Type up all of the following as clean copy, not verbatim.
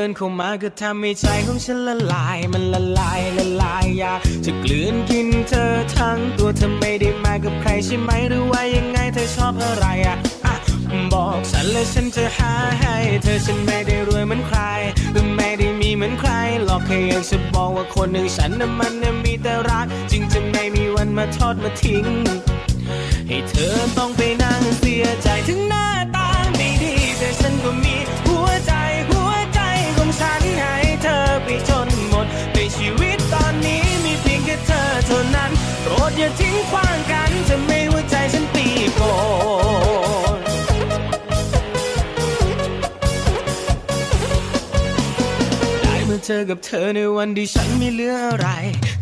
เดินเข้ามาก็ทำให้ใจของฉันละลายมันละลายละลายอยากจะกลืนกินเธอทั้งตัวเธอไม่ได้มากับใครใช่ไหมหรือว่ายังไงเธอชอบอะไรอ่ะบอกฉันแล้วฉันจะหาให้เธอฉันไม่ได้รวยเหมือนใครและไม่ได้มีเหมือนใครหรอกแค่อยากจะบอกว่าคนอย่างฉันน่ะมันมีแต่รักจึงจะไม่มีวันมาทอดมาทิ้งให้เธอต้องไปนั่งเสียใจถึงหน้าตาไม่ดีแต่ฉันก็มีหัวใจฉันให้เธอไปจนหมดในชีวิตตอนนี้มีเพียงแค่เธอเท่านั้นโปรดอย่าทิ้งขว้างกันจะไม่หัวใจฉันตีโกนได้เมื่อเจอกับเธอในวันที่ฉันไม่เหลืออะไร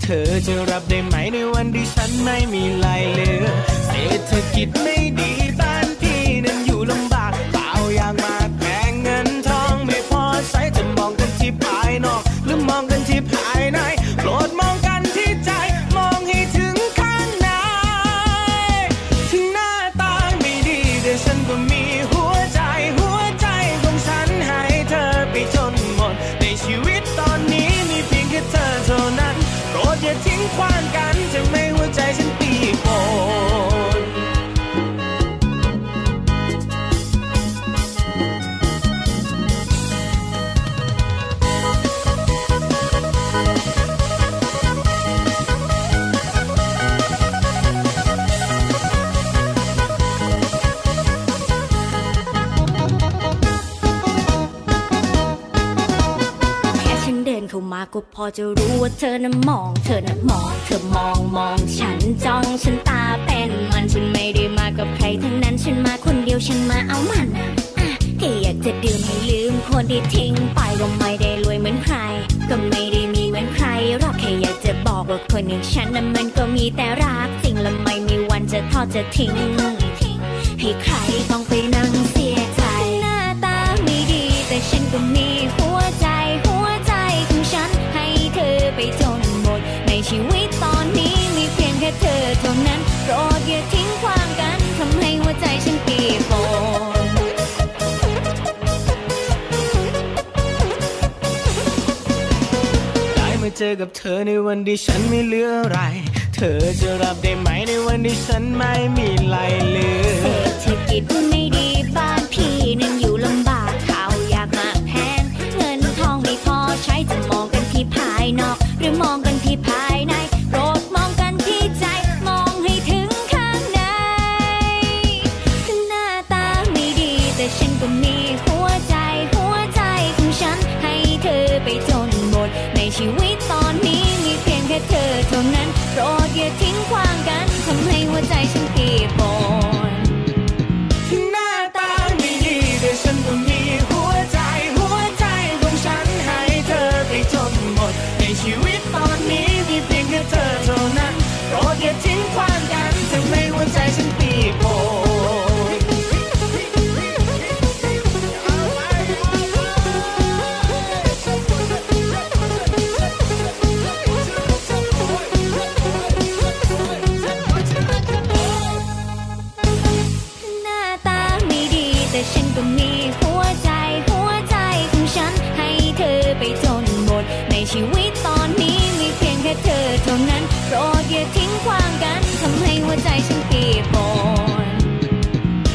เธอจะรับได้ไหมในวันที่ฉันไม่มีอะไรเหลือเศรษฐกิจไม่ดีบ้านที่นั้นอยู่ลำบากเปล่าอย่างมากแพงเงินทองไม่พอใช้จะมองกันที่ภายนอกหรือมองกันที่ภายในโปรดมองกันที่ใจมองให้ถึงข้างในถึงหน้าตาไม่ดีแต่ฉันก็มีหัวใจหัวใจของฉันให้เธอไปจนหมดในชีวิตตอนนี้มีเพียงแค่เธอเท่านั้นโปรดอย่าทิ้งขว้างกันจะไม่หัวใจฉันตีโกนมาก็พอจะรู้ว่าเธอน่ะมองเธอน่ะมองเธอมองฉันจ้องฉันตาเป็นมันฉันไม่ได้มากับใครทั้งนั้นฉันมาคนเดียวฉันมาเอามันอ่ะที่อยากจะดื่มให้ลืมคนที่ทิ้งไปก็ไม่ได้รวยเหมือนใครก็ไม่ได้มีเหมือนใครหรอกแค่อยากจะบอกว่าคนอย่างฉันน่ะมันก็มีแต่รักจริงและไม่มีวันจะทอดจะทิ้งให้ใครต้องไปนั่งเสียใจหน้าตาไม่ดีแต่ฉันก็มีหัวใจไปจนหมดในชีวิตตอนนี้มีเพียงแค่เธอเท่านั้นโปรดอย่าทิ้งความกันทำให้หัวใจฉันปีโป้ได้มาเจอกับเธอในวันที่ฉันไม่เหลืออะไรเธอจะรับได้ไหมในวันที่ฉันไม่มีอะไรเหลือเศรษฐกิจไม่ดีบ้านพี่นั้นอยู่ลำบากข้าวยากมากแพงเงินทองไม่พอใช้จะมองกันที่ภายนอกหรือมองกันที่ภายในโปรดมองกันที่ใจมองให้ถึงข้างในถึงหน้าตาไม่ดีแต่ฉันก็มีหัวใจหัวใจของฉันให้เธอไปจนหมดในชีวิตตอนนี้มีเพียงแค่เธอเท่านั้นโปรดอย่าทิ้งขว้างกันทำให้หัวใจฉันตีโป่งถึงหน้าตาไม่ดีแต่ฉันก็มีหัวใจหัวใจของฉันให้เธอไปจนหมดในชีวิตตอนนี้มีเพียงแค่เธอเท่านั้นโปรดอย่าทิ้งขว้างกันทำให้หัวใจฉันตีโป่งแต่ฉันก็มีหัวใจหัวใจของฉันให้เธอไปจนหมดในชีวิตตอนนี้มีเพียงแค่เธอเท่านั้นโปรดอย่าทิ้งขว้างกันทำให้หัวใจฉันเปียกปอน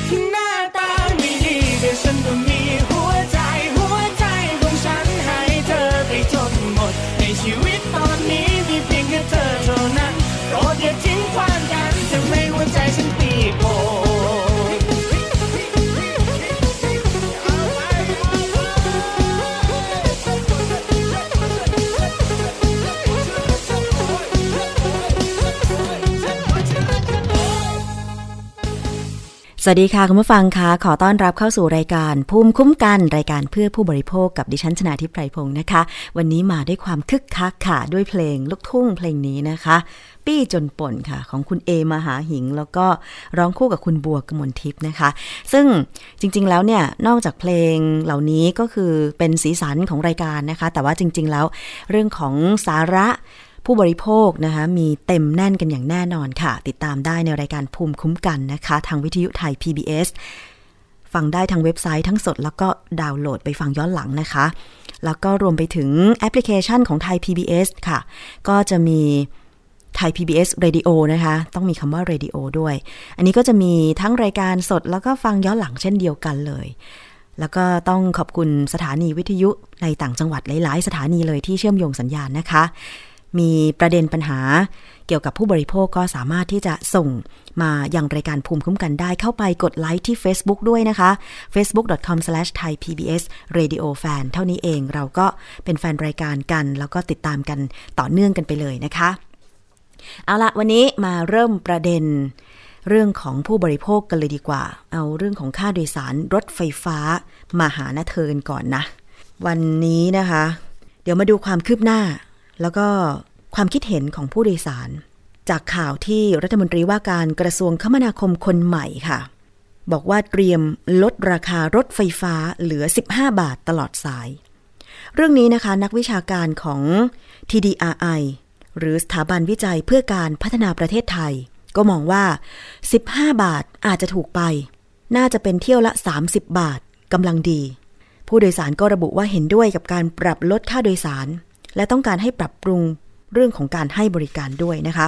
ถึงหน้าตาไม่ดีแต่ฉันก็มีหัวใจหัวใจของฉันให้เธอไปจนหมดในชีวิตตอนนี้มีเพียงแค่เธอเท่านั้นโปรดอย่าทิ้งขว้างกันทำให้หัวใจฉันเปียกปอน สวัสดีค่ะคุณผู้ฟังคะขอต้อนรับเข้าสู่รายการภูมิคุ้มกันรายการเพื่อผู้บริโภคกับดิฉันชนาธิปไพรพงศ์นะคะวันนี้มาด้วยความคึกคักค่ะด้วยเพลงลูกทุ่งเพลงนี้นะคะปี้จนป่นค่ะของคุณเอมหาหิงแล้วก็ร้องคู่กับคุณบัวกมลทิพย์นะคะซึ่งจริงๆแล้วเนี่ยนอกจากเพลงเหล่านี้ก็คือเป็นสีสันของรายการนะคะแต่ว่าจริงๆแล้วเรื่องของสาระผู้บริโภคนะคะมีเต็มแน่นกันอย่างแน่นอนค่ะติดตามได้ในรายการภูมิคุ้มกันนะคะทางวิทยุไทย PBS ฟังได้ทางเว็บไซต์ทั้งสดแล้วก็ดาวน์โหลดไปฟังย้อนหลังนะคะแล้วก็รวมไปถึงแอปพลิเคชันของไทย PBS ค่ะก็จะมีไทย PBS Radio นะคะต้องมีคำว่า Radio ด้วยอันนี้ก็จะมีทั้งรายการสดแล้วก็ฟังย้อนหลังเช่นเดียวกันเลยแล้วก็ต้องขอบคุณสถานีวิทยุในต่างจังหวัดหลายๆสถานีเลยที่เชื่อมโยงสัญญาณนะคะมีประเด็นปัญหาเกี่ยวกับผู้บริโภคก็สามารถที่จะส่งมายังรายการภูมิคุ้มกันได้เข้าไปกดไลค์ที่ Facebook ด้วยนะคะ facebook.com/thaipbsradiofan เท่านี้เองเราก็เป็นแฟนรายการกันแล้วก็ติดตามกันต่อเนื่องกันไปเลยนะคะเอาละวันนี้มาเริ่มประเด็นเรื่องของผู้บริโภคกันเลยดีกว่าเอาเรื่องของค่าโดยสารรถไฟฟ้ามาหานะเธอกันก่อนนะวันนี้นะคะเดี๋ยวมาดูความคืบหน้าแล้วก็ความคิดเห็นของผู้โดยสารจากข่าวที่รัฐมนตรีว่าการกระทรวงคมนาคมคนใหม่ค่ะบอกว่าเตรียมลดราคารถไฟฟ้าเหลือ15 บาทตลอดสายเรื่องนี้นะคะนักวิชาการของ TDRI หรือสถาบันวิจัยเพื่อการพัฒนาประเทศไทยก็มองว่า15 บาทอาจจะถูกไปน่าจะเป็นเที่ยวละ30 บาทกำลังดีผู้โดยสารก็ระบุว่าเห็นด้วยกับการปรับลดค่าโดยสารและต้องการให้ปรับปรุงเรื่องของการให้บริการด้วยนะคะ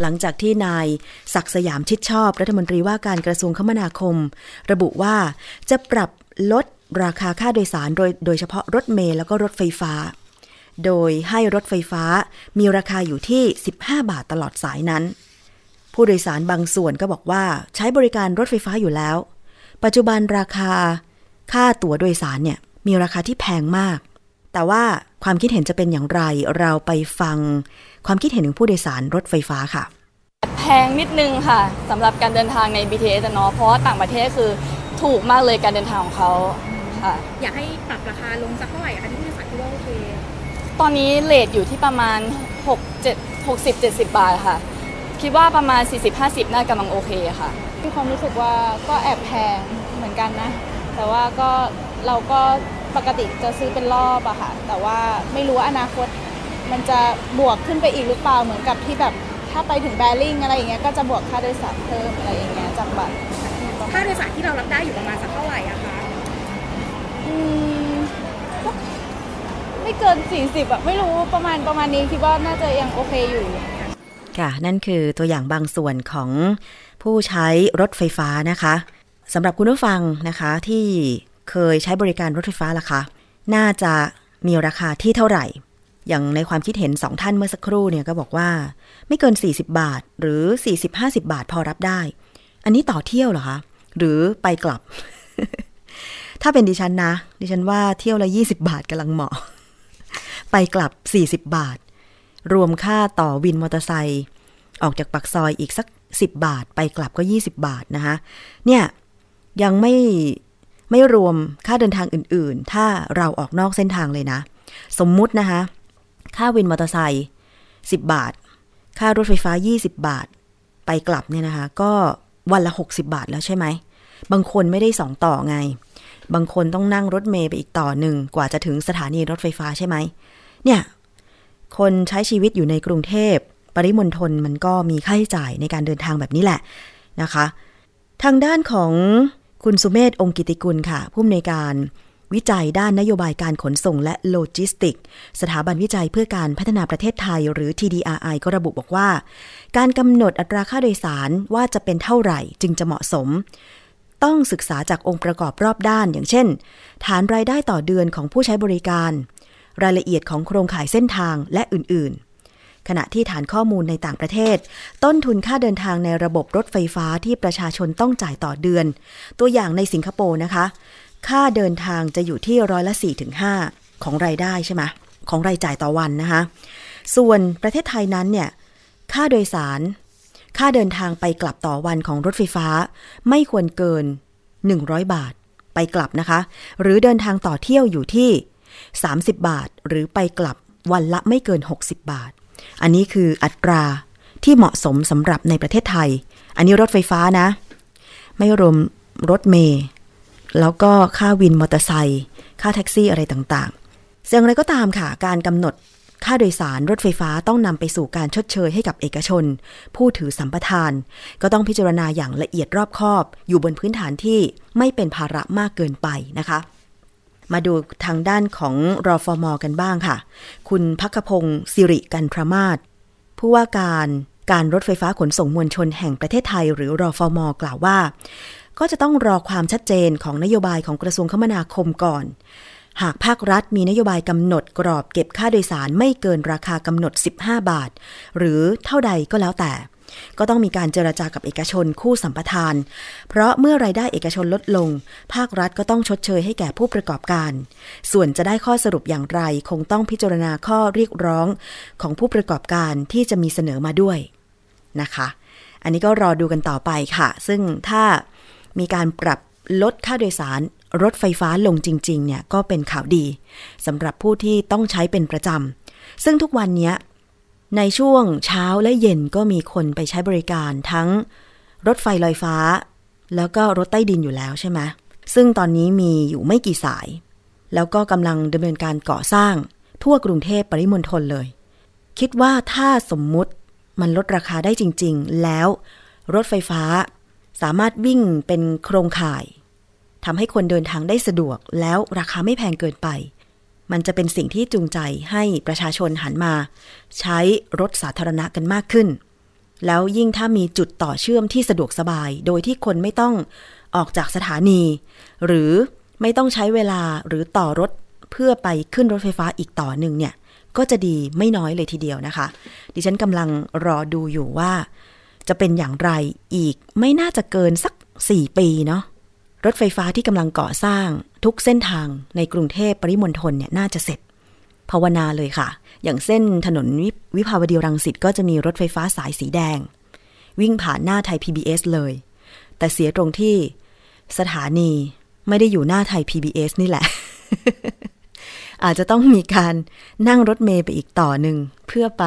หลังจากที่นายศักดิ์สยามชิดชอบรัฐมนตรีว่าการกระทรวงคมนาคมระบุว่าจะปรับลดราคาค่าโดยสารโดยเฉพาะรถเมล์แล้วก็รถไฟฟ้าโดยให้รถไฟฟ้ามีราคาอยู่ที่15 บาทตลอดสายนั้นผู้โดยสารบางส่วนก็บอกว่าใช้บริการรถไฟฟ้าอยู่แล้วปัจจุบันราคาค่าตั๋วโดยสารเนี่ยมีราคาที่แพงมากแต่ว่าความคิดเห็นจะเป็นอย่างไรเราไปฟังความคิดเห็นของผู้โดยสารรถไฟฟ้าค่ะแพงนิดนึงค่ะสำหรับการเดินทางใน BTS เนาะเพราะต่างประเทศคือถูกมากเลยการเดินทางของเขาค่ะอยากให้ปรับราคาลงสักเท่าไหร่คะที่ผู้โดยสารคิดว่าโอเคตอนนี้เรทอยู่ที่ประมาณ60-70 บาทค่ะคิดว่าประมาณ 40-50 น่ากำลังโอเคค่ะมีความรู้สึกว่าก็แอบแพงเหมือนกันนะแต่ว่าก็เราก็ปกติจะซื้อเป็นรอบอะค่ะแต่ว่าไม่รู้ว่าอนาคตมันจะบวกขึ้นไปอีกหรือเปล่าเหมือนกับที่แบบถ้าไปถึงแบริ่งอะไรอย่างเงี้ยก็จะบวกค่าโดยสารเพิ่มอะไรอย่างเงี้ยจากบัตรค่าโดยสารที่เรารับได้อยู่ประมาณสักเท่าไหร่อะคะไม่เกิน40อะไม่รู้ประมาณนี้คิดว่าน่าจะยังโอเคอยู่ค่ะนั่นคือตัวอย่างบางส่วนของผู้ใช้รถไฟฟ้านะคะสำหรับคุณผู้ฟังนะคะที่เคยใช้บริการรถไฟฟ้าล่ะคะน่าจะมีราคาที่เท่าไหร่อย่างในความคิดเห็น2ท่านเมื่อสักครู่เนี่ยก็บอกว่าไม่เกิน40บาทหรือ 40-50 บาทพอรับได้อันนี้ต่อเที่ยวเหรอคะหรือไปกลับ ถ้าเป็นดิฉันนะดิฉันว่าเที่ยวละ20บาทกำลังเหมาะ ไปกลับ40บาทรวมค่าต่อวินมอเตอร์ไซค์ออกจากปากซอยอีกสัก10บาทไปกลับก็20บาทนะคะเนี่ยยังไม่รวมค่าเดินทางอื่นๆถ้าเราออกนอกเส้นทางเลยนะสมมุตินะคะค่าวินมอเตอร์ไซค์10 บาทค่ารถไฟฟ้า20 บาทไปกลับเนี่ยนะคะก็วันละ60 บาทแล้วใช่ไหมบางคนไม่ได้2ต่อไงบางคนต้องนั่งรถเมล์ไปอีกต่อหนึ่งกว่าจะถึงสถานีรถไฟฟ้าใช่ไหมเนี่ยคนใช้ชีวิตอยู่ในกรุงเทพปริมณฑลมันก็มีค่าใช้จ่ายในการเดินทางแบบนี้แหละนะคะทางด้านของคุณสุเมธองค์กิติกุลค่ะผู้อำนวยการวิจัยด้านนโยบายการขนส่งและโลจิสติกส์สถาบันวิจัยเพื่อการพัฒนาประเทศไทยหรือ TDRI ก็ระบุบอกว่าการกำหนดอัตราค่าโดยสารว่าจะเป็นเท่าไหร่จึงจะเหมาะสมต้องศึกษาจากองค์ประกอบรอบด้านอย่างเช่นฐานรายได้ต่อเดือนของผู้ใช้บริการรายละเอียดของโครงข่ายเส้นทางและอื่นๆขณะที่ฐานข้อมูลในต่างประเทศต้นทุนค่าเดินทางในระบบรถไฟฟ้าที่ประชาชนต้องจ่ายต่อเดือนตัวอย่างในสิงคโปร์นะคะค่าเดินทางจะอยู่ที่4-5%ของรายได้ใช่ไหมของรายจ่ายต่อวันนะคะส่วนประเทศไทยนั้นเนี่ยค่าโดยสาร ค่าเดินทางไปกลับต่อวันของรถไฟฟ้าไม่ควรเกิน100บาทไปกลับนะคะหรือเดินทางต่อเที่ยวอยู่ที่30บาทหรือไปกลับวันละไม่เกิน60บาทอันนี้คืออัตราที่เหมาะสมสำหรับในประเทศไทยอันนี้รถไฟฟ้านะไม่รวมรถเมล์แล้วก็ค่าวินมอเตอร์ไซค์ค่าแท็กซี่อะไรต่างๆอย่างไรก็ตามค่ะการกำหนดค่าโดยสารรถไฟฟ้าต้องนำไปสู่การชดเชยให้กับเอกชนผู้ถือสัมปทานก็ต้องพิจารณาอย่างละเอียดรอบคอบอยู่บนพื้นฐานที่ไม่เป็นภาระมากเกินไปนะคะมาดูทางด้านของรฟม.กันบ้างค่ะคุณภัคพงศ์สิริกันทรมาศผู้ว่าการรถไฟฟ้าขนส่งมวลชนแห่งประเทศไทยหรือรฟม.กล่าวว่าก็จะต้องรอความชัดเจนของนโยบายของกระทรวงคมนาคมก่อนหากภาครัฐมีนโยบายกำหนดกรอบเก็บค่าโดยสารไม่เกินราคากำหนด15บาทหรือเท่าใดก็แล้วแต่ก็ต้องมีการเจรจากับเอกชนคู่สัมปทานเพราะเมื่อรายได้เอกชนลดลงภาครัฐก็ต้องชดเชยให้แก่ผู้ประกอบการส่วนจะได้ข้อสรุปอย่างไรคงต้องพิจารณาข้อเรียกร้องของผู้ประกอบการที่จะมีเสนอมาด้วยนะคะอันนี้ก็รอดูกันต่อไปค่ะซึ่งถ้ามีการปรับลดค่าโดยสารรถไฟฟ้าลงจริงๆเนี่ยก็เป็นข่าวดีสำหรับผู้ที่ต้องใช้เป็นประจำซึ่งทุกวันนี้ในช่วงเช้าและเย็นก็มีคนไปใช้บริการทั้งรถไฟลอยฟ้าแล้วก็รถใต้ดินอยู่แล้วใช่ไหมซึ่งตอนนี้มีอยู่ไม่กี่สายแล้วก็กำลังดำเนินการก่อสร้างทั่วกรุงเทพปริมณฑลเลยคิดว่าถ้าสมมุติมันลดราคาได้จริงๆแล้วรถไฟฟ้าสามารถวิ่งเป็นโครงข่ายทำให้คนเดินทางได้สะดวกแล้วราคาไม่แพงเกินไปมันจะเป็นสิ่งที่จูงใจให้ประชาชนหันมาใช้รถสาธารณะกันมากขึ้นแล้วยิ่งถ้ามีจุดต่อเชื่อมที่สะดวกสบายโดยที่คนไม่ต้องออกจากสถานีหรือไม่ต้องใช้เวลาหรือต่อรถเพื่อไปขึ้นรถไฟฟ้าอีกต่อหนึ่งเนี่ยก็จะดีไม่น้อยเลยทีเดียวนะคะดิฉันกำลังรอดูอยู่ว่าจะเป็นอย่างไรอีกไม่น่าจะเกินสัก4 ปีเนาะรถไฟฟ้าที่กำลังก่อสร้างทุกเส้นทางในกรุงเทพปริมณฑลเนี่ยน่าจะเสร็จภาวนาเลยค่ะอย่างเส้นถนนวิภาวดีรังสิตก็จะมีรถไฟฟ้าสายสีแดงวิ่งผ่านหน้าไทย PBS เลยแต่เสียตรงที่สถานีไม่ได้อยู่หน้าไทย PBS นี่แหละ อาจจะต้องมีการนั่งรถเมล์ไปอีกต่อหนึ่งเพื่อไป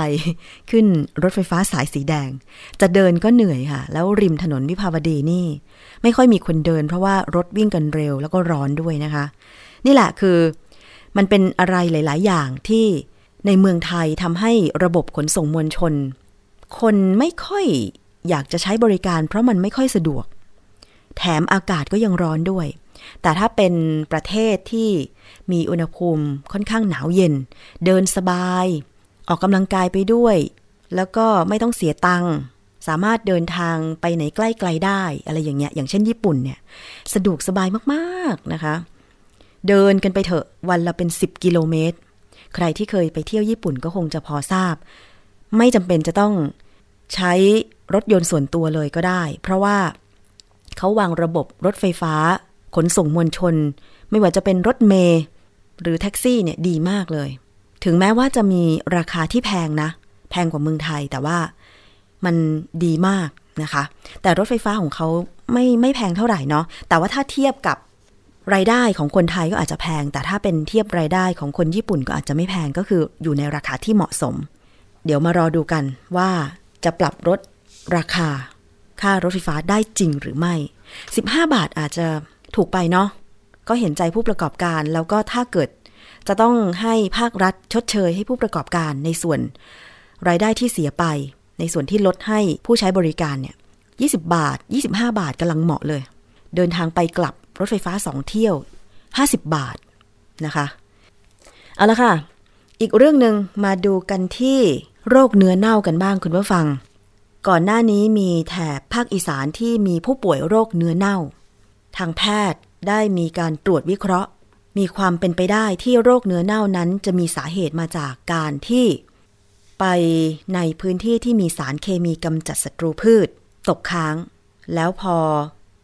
ขึ้นรถไฟฟ้าสายสีแดงจะเดินก็เหนื่อยค่ะแล้วริมถนนวิภาวดีนี่ไม่ค่อยมีคนเดินเพราะว่ารถวิ่งกันเร็วแล้วก็ร้อนด้วยนะคะนี่แหละคือมันเป็นอะไรหลายๆอย่างที่ในเมืองไทยทำให้ระบบขนส่งมวลชนคนไม่ค่อยอยากจะใช้บริการเพราะมันไม่ค่อยสะดวกแถมอากาศก็ยังร้อนด้วยแต่ถ้าเป็นประเทศที่มีอุณหภูมิค่อนข้างหนาวเย็นเดินสบายออกกำลังกายไปด้วยแล้วก็ไม่ต้องเสียตังค์สามารถเดินทางไปไหนใกล้ไกลได้อะไรอย่างเงี้ยอย่างเช่นญี่ปุ่นเนี่ยสะดวกสบายมากๆนะคะเดินกันไปเถอะวันละเป็น10 กิโลเมตรใครที่เคยไปเที่ยวญี่ปุ่นก็คงจะพอทราบไม่จำเป็นจะต้องใช้รถยนต์ส่วนตัวเลยก็ได้เพราะว่าเขาวางระบบรถไฟฟ้าขนส่งมวลชนไม่ว่าจะเป็นรถเมล์หรือแท็กซี่เนี่ยดีมากเลยถึงแม้ว่าจะมีราคาที่แพงนะแพงกว่าเมืองไทยแต่ว่ามันดีมากนะคะแต่รถไฟฟ้าของเขาไม่แพงเท่าไหร่เนาะแต่ว่าถ้าเทียบกับรายได้ของคนไทยก็อาจจะแพงแต่ถ้าเป็นเทียบรายได้ของคนญี่ปุ่นก็อาจจะไม่แพงก็คืออยู่ในราคาที่เหมาะสมเดี๋ยวมารอดูกันว่าจะปรับลดราคาค่ารถไฟฟ้าได้จริงหรือไม่15บาทอาจจะถูกไปเนาะก็เห็นใจผู้ประกอบการแล้วก็ถ้าเกิดจะต้องให้ภาครัฐชดเชยให้ผู้ประกอบการในส่วนรายได้ที่เสียไปในส่วนที่ลดให้ผู้ใช้บริการเนี่ย20 บาท25 บาทกำลังเหมาะเลยเดินทางไปกลับรถไฟฟ้า2 เที่ยว50 บาทนะคะเอาละค่ะอีกเรื่องนึงมาดูกันที่โรคเนื้อเน่ากันบ้างคุณผู้ฟังก่อนหน้านี้มีแถบภาคอีสานที่มีผู้ป่วยโรคเนื้อเน่าทางแพทย์ได้มีการตรวจวิเคราะห์มีความเป็นไปได้ที่โรคเนื้อเน่านั้นจะมีสาเหตุมาจากการที่ไปในพื้นที่ที่มีสารเคมีกำจัดศัตรูพืชตกค้างแล้วพอ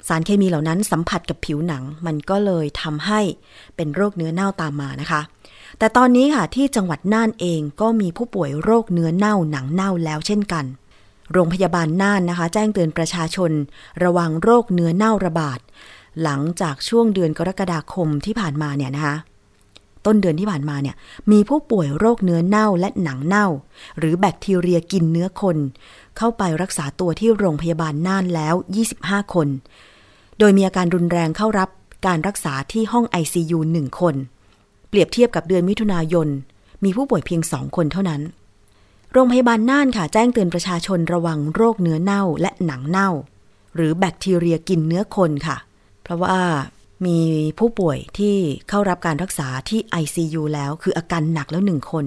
สารเคมีเหล่านั้นสัมผัสกับผิวหนังมันก็เลยทำให้เป็นโรคเนื้อเน่าตามมานะคะแต่ตอนนี้ค่ะที่จังหวัดน่านเองก็มีผู้ป่วยโรคเนื้อเน่าหนังเน่าแล้วเช่นกัน โรงพยาบาลน่านนะคะแจ้งเตือนประชาชนระวังโรคเนื้อเน่าระบาดหลังจากช่วงเดือนกรกฎาคมที่ผ่านมาเนี่ยนะคะต้นเดือนที่ผ่านมาเนี่ยมีผู้ป่วยโรคเนื้อเน่าและหนังเน่าหรือแบคทีเรียกินเนื้อคนเข้าไปรักษาตัวที่โรงพยาบาลน่านแล้ว25คนโดยมีอาการรุนแรงเข้ารับการรักษาที่ห้อง ICU 1คนเปรียบเทียบกับเดือนมิถุนายนมีผู้ป่วยเพียง2คนเท่านั้นโรงพยาบาลน่านค่ะแจ้งเตือนประชาชนระวังโรคเนื้อเน่าและหนังเน่าหรือแบคทีเรียกินเนื้อคนค่ะเพราะว่ามีผู้ป่วยที่เข้ารับการรักษาที่ ICU แล้วคืออาการหนักแล้ว1คน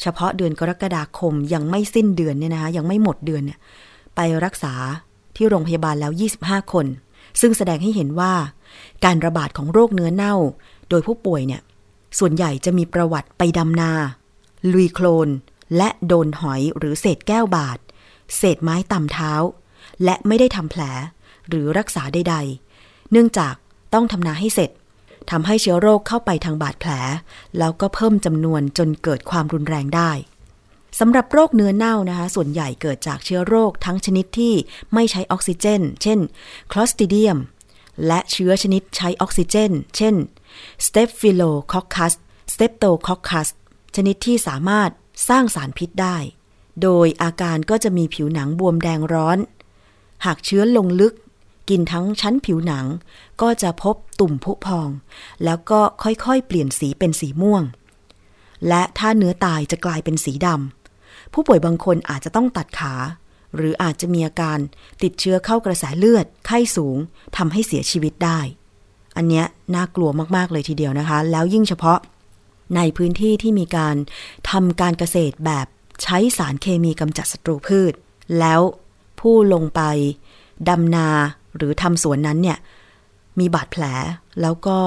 เฉพาะเดือนกรกฎาคมยังไม่สิ้นเดือนเนี่ยนะคะยังไม่หมดเดือนเนี่ยไปรักษาที่โรงพยาบาลแล้ว25คนซึ่งแสดงให้เห็นว่าการระบาดของโรคเนื้อเน่าโดยผู้ป่วยเนี่ยส่วนใหญ่จะมีประวัติไปดำนาลุยโคลนและโดนหอยหรือเศษแก้วบาดเศษไม้ต่ำเท้าและไม่ได้ทำแผลหรือรักษาใดๆเนื่องจากต้องทำนาให้เสร็จทำให้เชื้อโรคเข้าไปทางบาดแผลแล้วก็เพิ่มจำนวนจนเกิดความรุนแรงได้สำหรับโรคเนื้อเน่านะคะส่วนใหญ่เกิดจากเชื้อโรคทั้งชนิดที่ไม่ใช้ออกซิเจนเช่น Clostridium และเชื้อชนิดใช้ออกซิเจนเช่น Staphylococcus Streptococcus ชนิดที่สามารถสร้างสารพิษได้โดยอาการก็จะมีผิวหนังบวมแดงร้อนหากเชื้อลงลึกกินทั้งชั้นผิวหนังก็จะพบตุ่มผุพองแล้วก็ค่อยๆเปลี่ยนสีเป็นสีม่วงและถ้าเนื้อตายจะกลายเป็นสีดำผู้ป่วยบางคนอาจจะต้องตัดขาหรืออาจจะมีอาการติดเชื้อเข้ากระแสเลือดไข้สูงทำให้เสียชีวิตได้อันเนี้ยน่ากลัวมากๆเลยทีเดียวนะคะแล้วยิ่งเฉพาะในพื้นที่ที่มีการทำการเกษตรแบบใช้สารเคมีกำจัดศัตรูพืชแล้วผู้ลงไปดำนาหรือทำสวนนั้นเนี่ยมีบาดแผลแล้วก็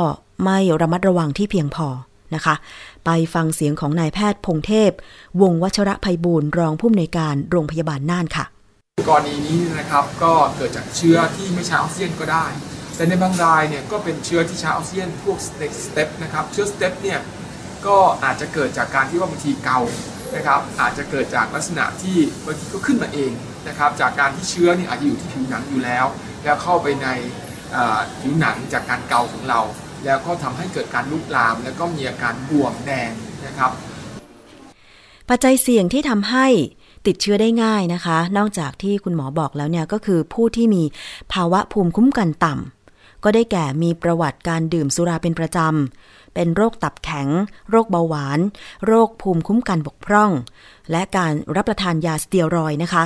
ไม่ระมัดระวังที่เพียงพอนะคะไปฟังเสียงของนายแพทย์พงเทพวงศ์วัชระไพบูลย์รองผู้อำนวยการโรงพยาบาลน่านค่ะกรณีนี้นะครับก็เกิดจากเชื้อที่ไม่ใช้ออกซิเจนก็ได้แต่ในบางรายเนี่ยก็เป็นเชื้อที่ใช้ออกซิเจนพวกสเต็ปนะครับเชื้อสเต็ปเนี่ยก็อาจจะเกิดจากการที่ว่าบางทีเกานะครับอาจจะเกิดจากลักษณะที่บางทีก็ขึ้นมาเองนะครับจากการที่เชื้อเนี่ยอาจจะอยู่ที่ผิวหนังอยู่แล้วแล้วเข้าไปในผิวหนังจากการเกาของเราแล้วก็ทำให้เกิดการลุกลามแล้วก็มีอาการบวมแดงนะครับปัจจัยเสี่ยงที่ทำให้ติดเชื้อได้ง่ายนะคะนอกจากที่คุณหมอบอกแล้วเนี่ยก็คือผู้ที่มีภาวะภูมิคุ้มกันต่ำก็ได้แก่มีประวัติการดื่มสุราเป็นประจำเป็นโรคตับแข็งโรคเบาหวานโรคภูมิคุ้มกันบกพร่องและการรับประทานยาสเตียรอยด์นะคะ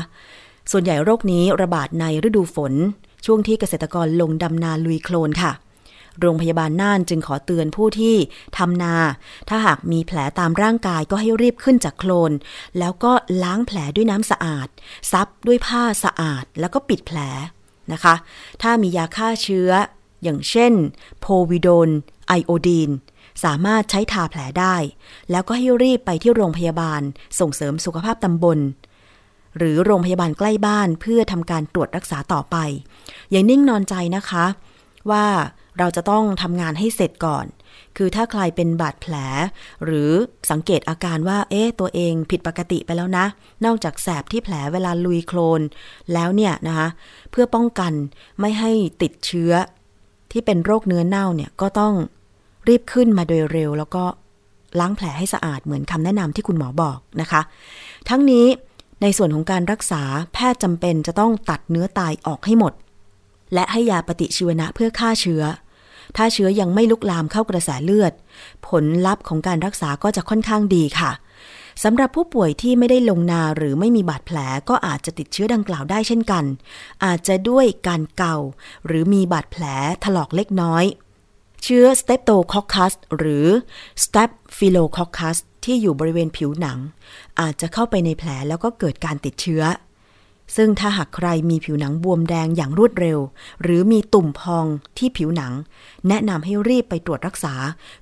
ส่วนใหญ่โรคนี้ระบาดในฤดูฝนช่วงที่เกษตรกรลงดำนาลุยโคลนค่ะโรงพยาบาลน่านจึงขอเตือนผู้ที่ทำนาถ้าหากมีแผลตามร่างกายก็ให้รีบขึ้นจากโคลนแล้วก็ล้างแผลด้วยน้ำสะอาดซับด้วยผ้าสะอาดแล้วก็ปิดแผลนะคะถ้ามียาฆ่าเชื้ออย่างเช่นโพวิโดนไอโอดีนสามารถใช้ทาแผลได้แล้วก็ให้รีบไปที่โรงพยาบาลส่งเสริมสุขภาพตำบลหรือโรงพยาบาลใกล้บ้านเพื่อทำการตรวจรักษาต่อไปอย่านิ่งนอนใจนะคะว่าเราจะต้องทำงานให้เสร็จก่อนคือถ้าใครเป็นบาดแผลหรือสังเกตอาการว่าเอ๊ะตัวเองผิดปกติไปแล้วนะนอกจากแสบที่แผลเวลาลุยโคลนแล้วเนี่ยนะคะเพื่อป้องกันไม่ให้ติดเชื้อที่เป็นโรคเนื้อเน่าเนี่ยก็ต้องรีบขึ้นมาโดยเร็วแล้วก็ล้างแผลให้สะอาดเหมือนคำแนะนำที่คุณหมอบอกนะคะทั้งนี้ในส่วนของการรักษาแพทย์จำเป็นจะต้องตัดเนื้อตายออกให้หมดและให้ยาปฏิชีวนะเพื่อฆ่าเชื้อถ้าเชื้อยังไม่ลุกลามเข้ากระแสเลือดผลลัพธ์ของการรักษาก็จะค่อนข้างดีค่ะสำหรับผู้ป่วยที่ไม่ได้ลงนาหรือไม่มีบาดแผลก็อาจจะติดเชื้อดังกล่าวได้เช่นกันอาจจะด้วยการเกาหรือมีบาดแผลถลอกเล็กน้อยเชื้อ Streptococcus หรือ Staphylococcus ที่อยู่บริเวณผิวหนังอาจจะเข้าไปในแผลแล้วก็เกิดการติดเชื้อซึ่งถ้าหากใครมีผิวหนังบวมแดงอย่างรวดเร็วหรือมีตุ่มพองที่ผิวหนังแนะนำให้รีบไปตรวจรักษา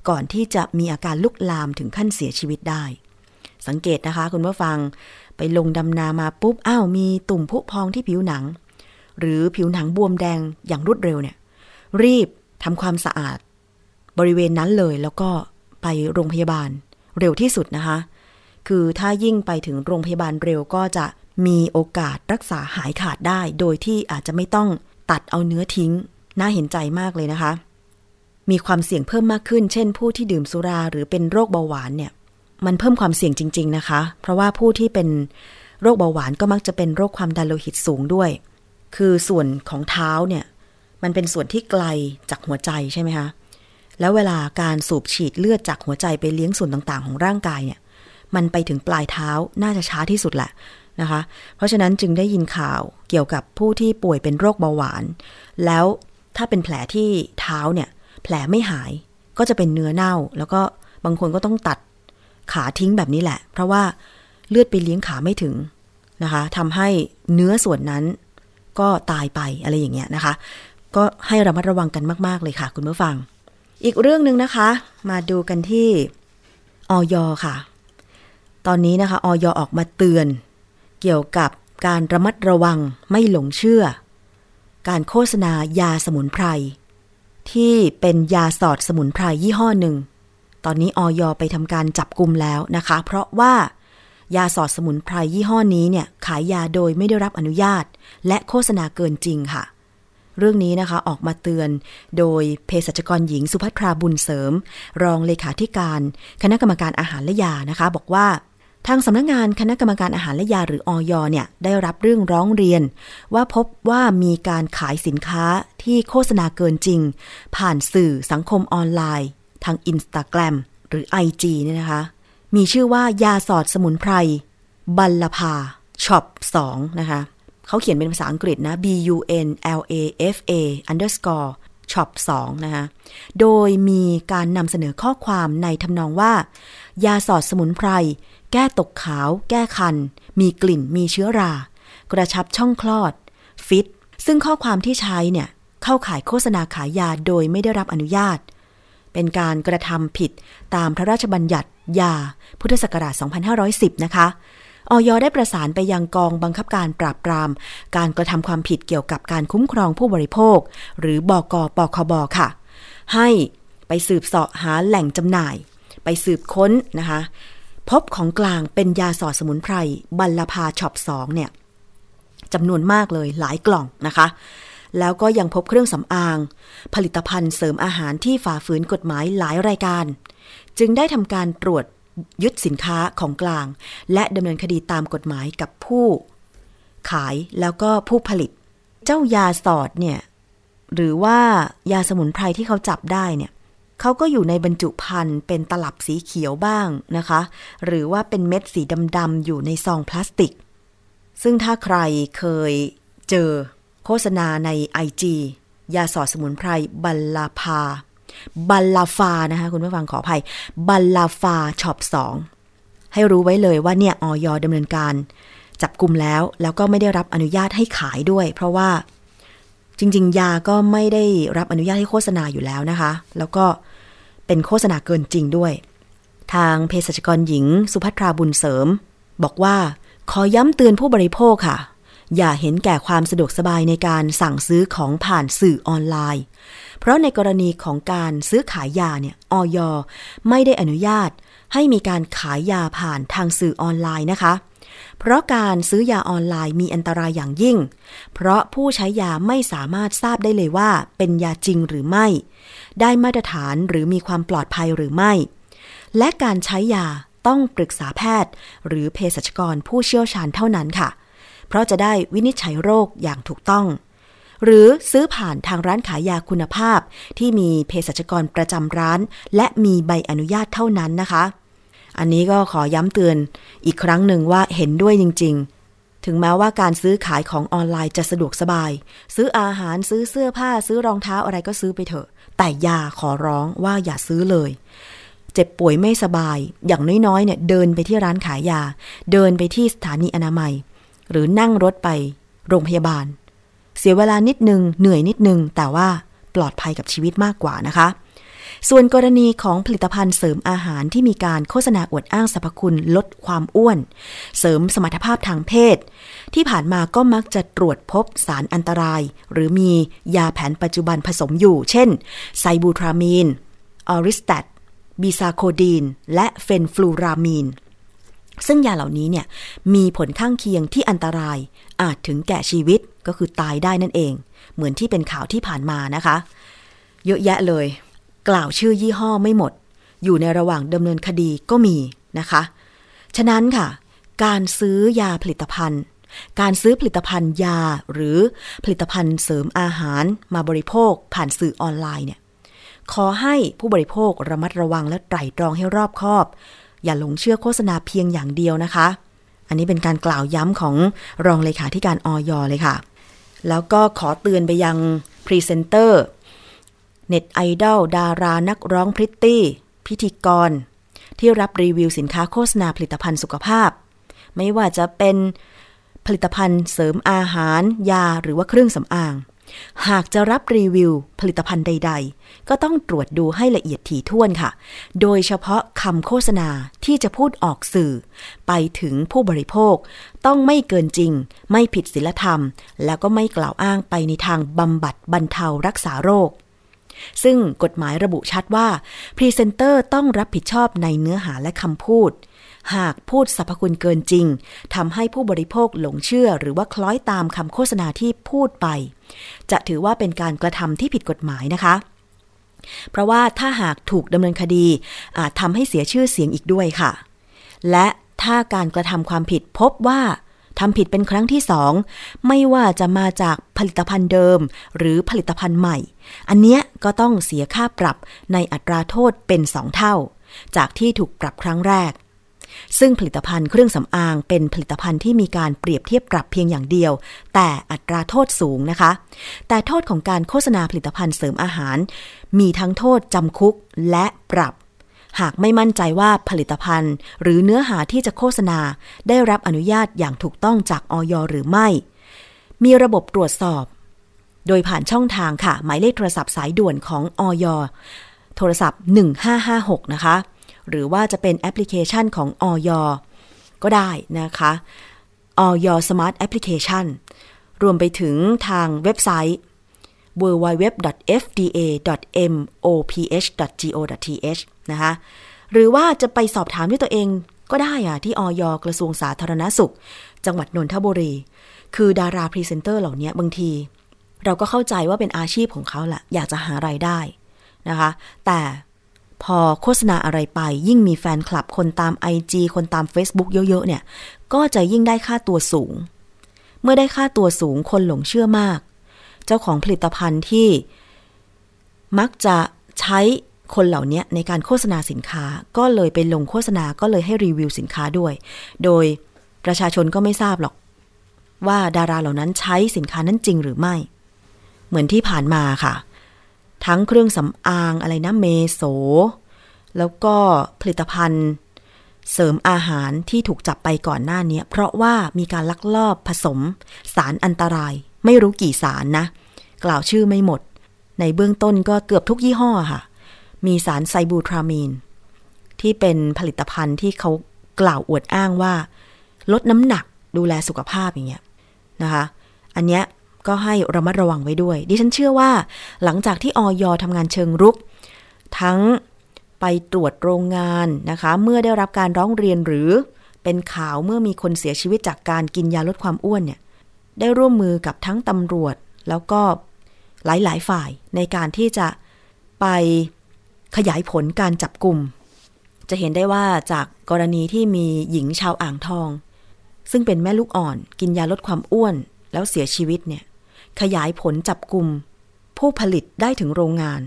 ก่อนที่จะมีอาการลุกลามถึงขั้นเสียชีวิตได้สังเกตนะคะคุณผู้ฟังไปลงดำนามาปุ๊บอ้าวมีตุ่มผุพองที่ผิวหนังหรือผิวหนังบวมแดงอย่างรวดเร็วเนี่ยรีบทำความสะอาดบริเวณนั้นเลยแล้วก็ไปโรงพยาบาลเร็วที่สุดนะคะคือถ้ายิ่งไปถึงโรงพยาบาลเร็วก็จะ มีโอกาสรักษาหายขาดได้โดยที่อาจจะไม่ต้องตัดเอาเนื้อทิ้งน่าเห็นใจมากเลยนะคะมีความเสี่ยงเพิ่มมากขึ้นเช่นผู้ที่ดื่มสุราหรือเป็นโรคเบาหวานเนี่ยมันเพิ่มความเสี่ยงจริงๆนะคะเพราะว่าผู้ที่เป็นโรคเบาหวานก็มักจะเป็นโรคความดันโลหิตสูงด้วยคือส่วนของเท้าเนี่ยมันเป็นส่วนที่ไกลจากหัวใจใช่ไหมคะแล้วเวลาการสูบฉีดเลือดจากหัวใจไปเลี้ยงส่วนต่างๆของร่างกายเนี่ยมันไปถึงปลายเท้าน่าจะช้าที่สุดแหละนะคะเพราะฉะนั้นจึงได้ยินข่าวเกี่ยวกับผู้ที่ป่วยเป็นโรคเบาหวานแล้วถ้าเป็นแผลที่เท้าเนี่ยแผลไม่หายก็จะเป็นเนื้อเน่าแล้วก็บางคนก็ต้องตัดขาทิ้งแบบนี้แหละเพราะว่าเลือดไปเลี้ยงขาไม่ถึงนะคะทำให้เนื้อส่วนนั้นก็ตายไปอะไรอย่างเงี้ยนะคะก็ให้ระมัดระวังกันมากๆเลยค่ะคุณผู้ฟังอีกเรื่องนึงนะคะมาดูกันที่อย.ค่ะตอนนี้นะคะอย.ออกมาเตือนเกี่ยวกับการระมัดระวังไม่หลงเชื่อการโฆษณายาสมุนไพรที่เป็นยาสอดสมุนไพรยี่ห้อหนึ่งตอนนี้อย.ไปทำการจับกุมแล้วนะคะเพราะว่ายาสอดสมุนไพรยี่ห้อนี้เนี่ยขายยาโดยไม่ได้รับอนุญาตและโฆษณาเกินจริงค่ะเรื่องนี้นะคะออกมาเตือนโดยเภสัชกรหญิงสุภัทราบุญเสริมรองเลขาธิการคณะกรรมการอาหารและยานะคะบอกว่าทางสำนักงานคณะกรรมการอาหารและยาหรืออย.เนี่ยได้รับเรื่องร้องเรียนว่าพบว่ามีการขายสินค้าที่โฆษณาเกินจริงผ่านสื่อสังคมออนไลน์ทาง Instagram หรือ IG เนี่ยนะคะมีชื่อว่ายาสอดสมุนไพรบัลลภาช็อป2นะคะเขาเขียนเป็นภาษาอังกฤษนะ BUNLAFA_shop2 นะคะโดยมีการนำเสนอข้อความในทำนองว่ายาสอดสมุนไพรแก้ตกขาวแก้คันมีกลิ่นมีเชื้อรากระชับช่องคลอดฟิตซึ่งข้อความที่ใช้เนี่ยเข้าข่ายโฆษณาขายยาโดยไม่ได้รับอนุญาตเป็นการกระทำผิดตามพระราชบัญญัติยาพุทธศักราช2510นะคะอย.ได้ประสานไปยังกองบังคับการปราบปรามการกระทำความผิดเกี่ยวกับการคุ้มครองผู้บริโภคหรือบก.ปคบ.ค่ะให้ไปสืบเสาะหาแหล่งจำหน่ายไปสืบค้นนะคะพบของกลางเป็นยาสอดสมุนไพรบัลลภาช็อป2เนี่ยจำนวนมากเลยหลายกล่องนะคะแล้วก็ยังพบเครื่องสำอางผลิตภัณฑ์เสริมอาหารที่ฝ่าฝืนกฎหมายหลายรายการจึงได้ทำการตรวจยึดสินค้าของกลางและดำเนินคดีตามกฎหมายกับผู้ขายแล้วก็ผู้ผลิตเจ้ายาสอดเนี่ยหรือว่ายาสมุนไพรที่เขาจับได้เนี่ยเขาก็อยู่ในบรรจุภัณฑ์เป็นตลับสีเขียวบ้างนะคะหรือว่าเป็นเม็ดสีดำๆอยู่ในซองพลาสติกซึ่งถ้าใครเคยเจอโฆษณาใน IG ยาสอดสมุนไพรบัลลภานะคะคุณผู้ฟังขออภัยบัลลภาช็อป2ให้รู้ไว้เลยว่าเนี่ยอย.ดำเนินการจับกุมแล้วก็ไม่ได้รับอนุญาตให้ขายด้วยเพราะว่าจริงๆยาก็ไม่ได้รับอนุญาตให้โฆษณาอยู่แล้วนะคะแล้วก็เป็นโฆษณาเกินจริงด้วยทางเภสัชกรหญิงสุภัทราบุญเสริมบอกว่าขอย้ำเตือนผู้บริโภคค่ะอย่าเห็นแก่ความสะดวกสบายในการสั่งซื้อของผ่านสื่อออนไลน์เพราะในกรณีของการซื้อขายยาเนี่ยอย.ไม่ได้อนุญาตให้มีการขายยาผ่านทางสื่อออนไลน์นะคะเพราะการซื้อยาออนไลน์มีอันตรายอย่างยิ่งเพราะผู้ใช้ยาไม่สามารถทราบได้เลยว่าเป็นยาจริงหรือไม่ได้มาตรฐานหรือมีความปลอดภัยหรือไม่และการใช้ยาต้องปรึกษาแพทย์หรือเภสัชกรผู้เชี่ยวชาญเท่านั้นค่ะเพราะจะได้วินิจฉัยโรคอย่างถูกต้องหรือซื้อผ่านทางร้านขายยาคุณภาพที่มีเภสัชกรประจำร้านและมีใบอนุญาตเท่านั้นนะคะอันนี้ก็ขอย้ำเตือนอีกครั้งหนึ่งว่าเห็นด้วยจริงๆถึงแม้ว่าการซื้อขายของออนไลน์จะสะดวกสบายซื้ออาหารซื้อเสื้อผ้าซื้อรองเท้าอะไรก็ซื้อไปเถอะแต่ยาขอร้องว่าอย่าซื้อเลยเจ็บป่วยไม่สบายอย่างน้อยๆเนี่ยเดินไปที่ร้านขายยาเดินไปที่สถานีอนามัยหรือนั่งรถไปโรงพยาบาลเสียเวลานิดนึงเหนื่อยนิดนึงแต่ว่าปลอดภัยกับชีวิตมากกว่านะคะส่วนกรณีของผลิตภัณฑ์เสริมอาหารที่มีการโฆษณาอวดอ้างสรรพคุณลดความอ้วนเสริมสมรรถภาพทางเพศที่ผ่านมาก็มักจะตรวจพบสารอันตรายหรือมียาแผนปัจจุบันผสมอยู่เช่นไซบูทรามีนออริสแตตบีซาโคดีนและเฟนฟลูรามีน ซึ่งยาเหล่านี้เนี่ยมีผลข้างเคียงที่อันตรายอาจถึงแก่ชีวิตก็คือตายได้นั่นเองเหมือนที่เป็นข่าวที่ผ่านมานะคะเยอะแยะเลยกล่าวชื่อยี่ห้อไม่หมดอยู่ในระหว่างดำเนินคดีก็มีนะคะฉะนั้นค่ะการซื้อยาผลิตภัณฑ์การซื้อผลิตภัณฑ์ยาหรือผลิตภัณฑ์เสริมอาหารมาบริโภคผ่านสื่อออนไลน์เนี่ยขอให้ผู้บริโภคระมัดระวังและไตร่ตรองให้รอบคอบอย่าหลงเชื่อโฆษณาเพียงอย่างเดียวนะคะอันนี้เป็นการกล่าวย้ำของรองเลขาธิการอย.เลยค่ะแล้วก็ขอเตือนไปยังพรีเซนเตอร์เน็ตไอดอลดารานักร้องพริตตี้พิธีกรที่รับรีวิวสินค้าโฆษณาผลิตภัณฑ์สุขภาพไม่ว่าจะเป็นผลิตภัณฑ์เสริมอาหารยาหรือว่าเครื่องสำอางหากจะรับรีวิวผลิตภัณฑ์ใดๆก็ต้องตรวจดูให้ละเอียดถี่ถ้วนค่ะโดยเฉพาะคำโฆษณาที่จะพูดออกสื่อไปถึงผู้บริโภคต้องไม่เกินจริงไม่ผิดศีลธรรมแล้วก็ไม่กล่าวอ้างไปในทางบำบัดบรรเทารักษาโรคซึ่งกฎหมายระบุชัดว่าพรีเซนเตอร์ต้องรับผิดชอบในเนื้อหาและคำพูดหากพูดสรรพคุณเกินจริงทำให้ผู้บริโภคหลงเชื่อหรือว่าคล้อยตามคำโฆษณาที่พูดไปจะถือว่าเป็นการกระทำที่ผิดกฎหมายนะคะเพราะว่าถ้าหากถูกดำเนินคดีอาจทำให้เสียชื่อเสียงอีกด้วยค่ะและถ้าการกระทำความผิดพบว่าทำผิดเป็นครั้งที่2ไม่ว่าจะมาจากผลิตภัณฑ์เดิมหรือผลิตภัณฑ์ใหม่อันเนี้ยก็ต้องเสียค่าปรับในอัตราโทษเป็น2เท่าจากที่ถูกปรับครั้งแรกซึ่งผลิตภัณฑ์เครื่องสำอางเป็นผลิตภัณฑ์ที่มีการเปรียบเทียบปรับเพียงอย่างเดียวแต่อัตราโทษสูงนะคะแต่โทษของการโฆษณาผลิตภัณฑ์เสริมอาหารมีทั้งโทษจำคุกและปรับหากไม่มั่นใจว่าผลิตภัณฑ์หรือเนื้อหาที่จะโฆษณาได้รับอนุญาตอย่างถูกต้องจากอย.หรือไม่มีระบบตรวจสอบโดยผ่านช่องทางค่ะหมายเลขโทรศัพท์สายด่วนของอย.โทรศัพท์1556นะคะหรือว่าจะเป็นแอปพลิเคชันของอย.ก็ได้นะคะอย.สมาร์ทแอปพลิเคชันรวมไปถึงทางเว็บไซต์ www.fda.moph.go.th นะคะหรือว่าจะไปสอบถามด้วยตัวเองก็ได้อะที่อย.กระทรวงสาธารณสุขจังหวัดนนทบุรีคือดาราพรีเซนเตอร์เหล่านี้บางทีเราก็เข้าใจว่าเป็นอาชีพของเขาแหละอยากจะหารายได้นะคะแต่พอโฆษณาอะไรไปยิ่งมีแฟนคลับคนตาม IG คนตาม Facebook เยอะๆเนี่ยก็จะยิ่งได้ค่าตัวสูงเมื่อได้ค่าตัวสูงคนหลงเชื่อมากเจ้าของผลิตภัณฑ์ที่มักจะใช้คนเหล่านี้ในการโฆษณาสินค้าก็เลยไปลงโฆษณาก็เลยให้รีวิวสินค้าด้วยโดยประชาชนก็ไม่ทราบหรอกว่าดาราเหล่านั้นใช้สินค้านั้นจริงหรือไม่เหมือนที่ผ่านมาค่ะทั้งเครื่องสำอางอะไรนะเมโสแล้วก็ผลิตภัณฑ์เสริมอาหารที่ถูกจับไปก่อนหน้านี้เพราะว่ามีการลักลอบผสมสารอันตรายไม่รู้กี่สารนะกล่าวชื่อไม่หมดในเบื้องต้นก็เกือบทุกยี่ห้อค่ะมีสารไซบูทรามีนที่เป็นผลิตภัณฑ์ที่เขากล่าวอวดอ้างว่าลดน้ำหนักดูแลสุขภาพอย่างเงี้ยนะคะอันเนี้ยก็ให้ระมัดระวังไว้ด้วยดิฉันเชื่อว่าหลังจากที่อย.ทำงานเชิงรุกทั้งไปตรวจโรงงานนะคะเมื่อได้รับการร้องเรียนหรือเป็นข่าวเมื่อมีคนเสียชีวิตจากการกินยาลดความอ้วนเนี่ยได้ร่วมมือกับทั้งตำรวจแล้วก็หลายๆฝ่ายในการที่จะไปขยายผลการจับกุมจะเห็นได้ว่าจากกรณีที่มีหญิงชาวอ่างทองซึ่งเป็นแม่ลูกอ่อนกินยาลดความอ้วนแล้วเสียชีวิตเนี่ยขยายผลจับกุมผู้ผลิตได้ถึงโรงงาน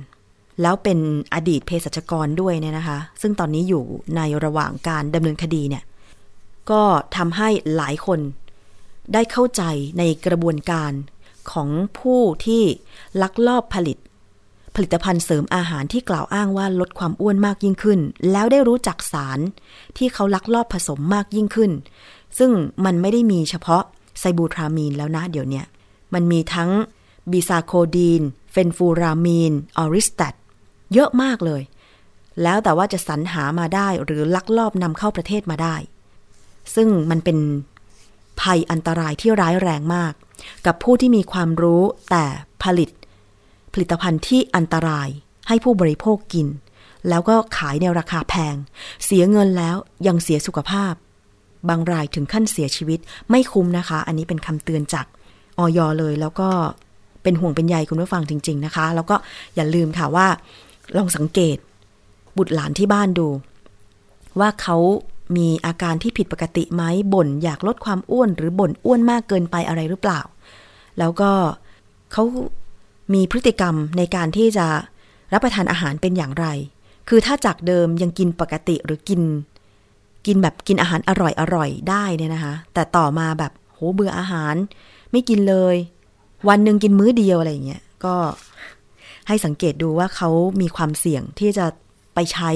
แล้วเป็นอดีตเภสัชกรด้วยเนี่ยนะคะซึ่งตอนนี้อยู่ในระหว่างการดำเนินคดีเนี่ยก็ทำให้หลายคนได้เข้าใจในกระบวนการของผู้ที่ลักลอบผลิตภัณฑ์เสริมอาหารที่กล่าวอ้างว่าลดความอ้วนมากยิ่งขึ้นแล้วได้รู้จักสารที่เขาลักลอบผสมมากยิ่งขึ้นซึ่งมันไม่ได้มีเฉพาะไซบูทรามีนแล้วนะเดี๋ยวนี้มันมีทั้งบีซาโคดีนเฟนฟูรามีนออริสแตตเยอะมากเลยแล้วแต่ว่าจะสรรหามาได้หรือลักลอบนำเข้าประเทศมาได้ซึ่งมันเป็นภัยอันตรายที่ร้ายแรงมากกับผู้ที่มีความรู้แต่ผลิตภัณฑ์ที่อันตรายให้ผู้บริโภคกินแล้วก็ขายในราคาแพงเสียเงินแล้วยังเสียสุขภาพ บางรายถึงขั้นเสียชีวิตไม่คุ้มนะคะอันนี้เป็นคำเตือนจากอย.เลยแล้วก็เป็นห่วงเป็นใยคุณผู้ฟังจริงๆนะคะแล้วก็อย่าลืมค่ะว่าลองสังเกตบุตรหลานที่บ้านดูว่าเขามีอาการที่ผิดปกติไหมบ่นอยากลดความอ้วนหรือบ่นอ้วนมากเกินไปอะไรหรือเปล่าแล้วก็เขามีพฤติกรรมในการที่จะรับประทานอาหารเป็นอย่างไรคือถ้าจากเดิมยังกินปกติหรือกินแบบกินอาหารอร่อยๆได้เนี่ยนะคะแต่ต่อมาแบบโหเบื่ออาหารไม่กินเลยวันหนึ่งกินมื้อเดียวอะไรอย่างเงี้ยก็ให้สังเกตดูว่าเขามีความเสี่ยงที่จะไปใช้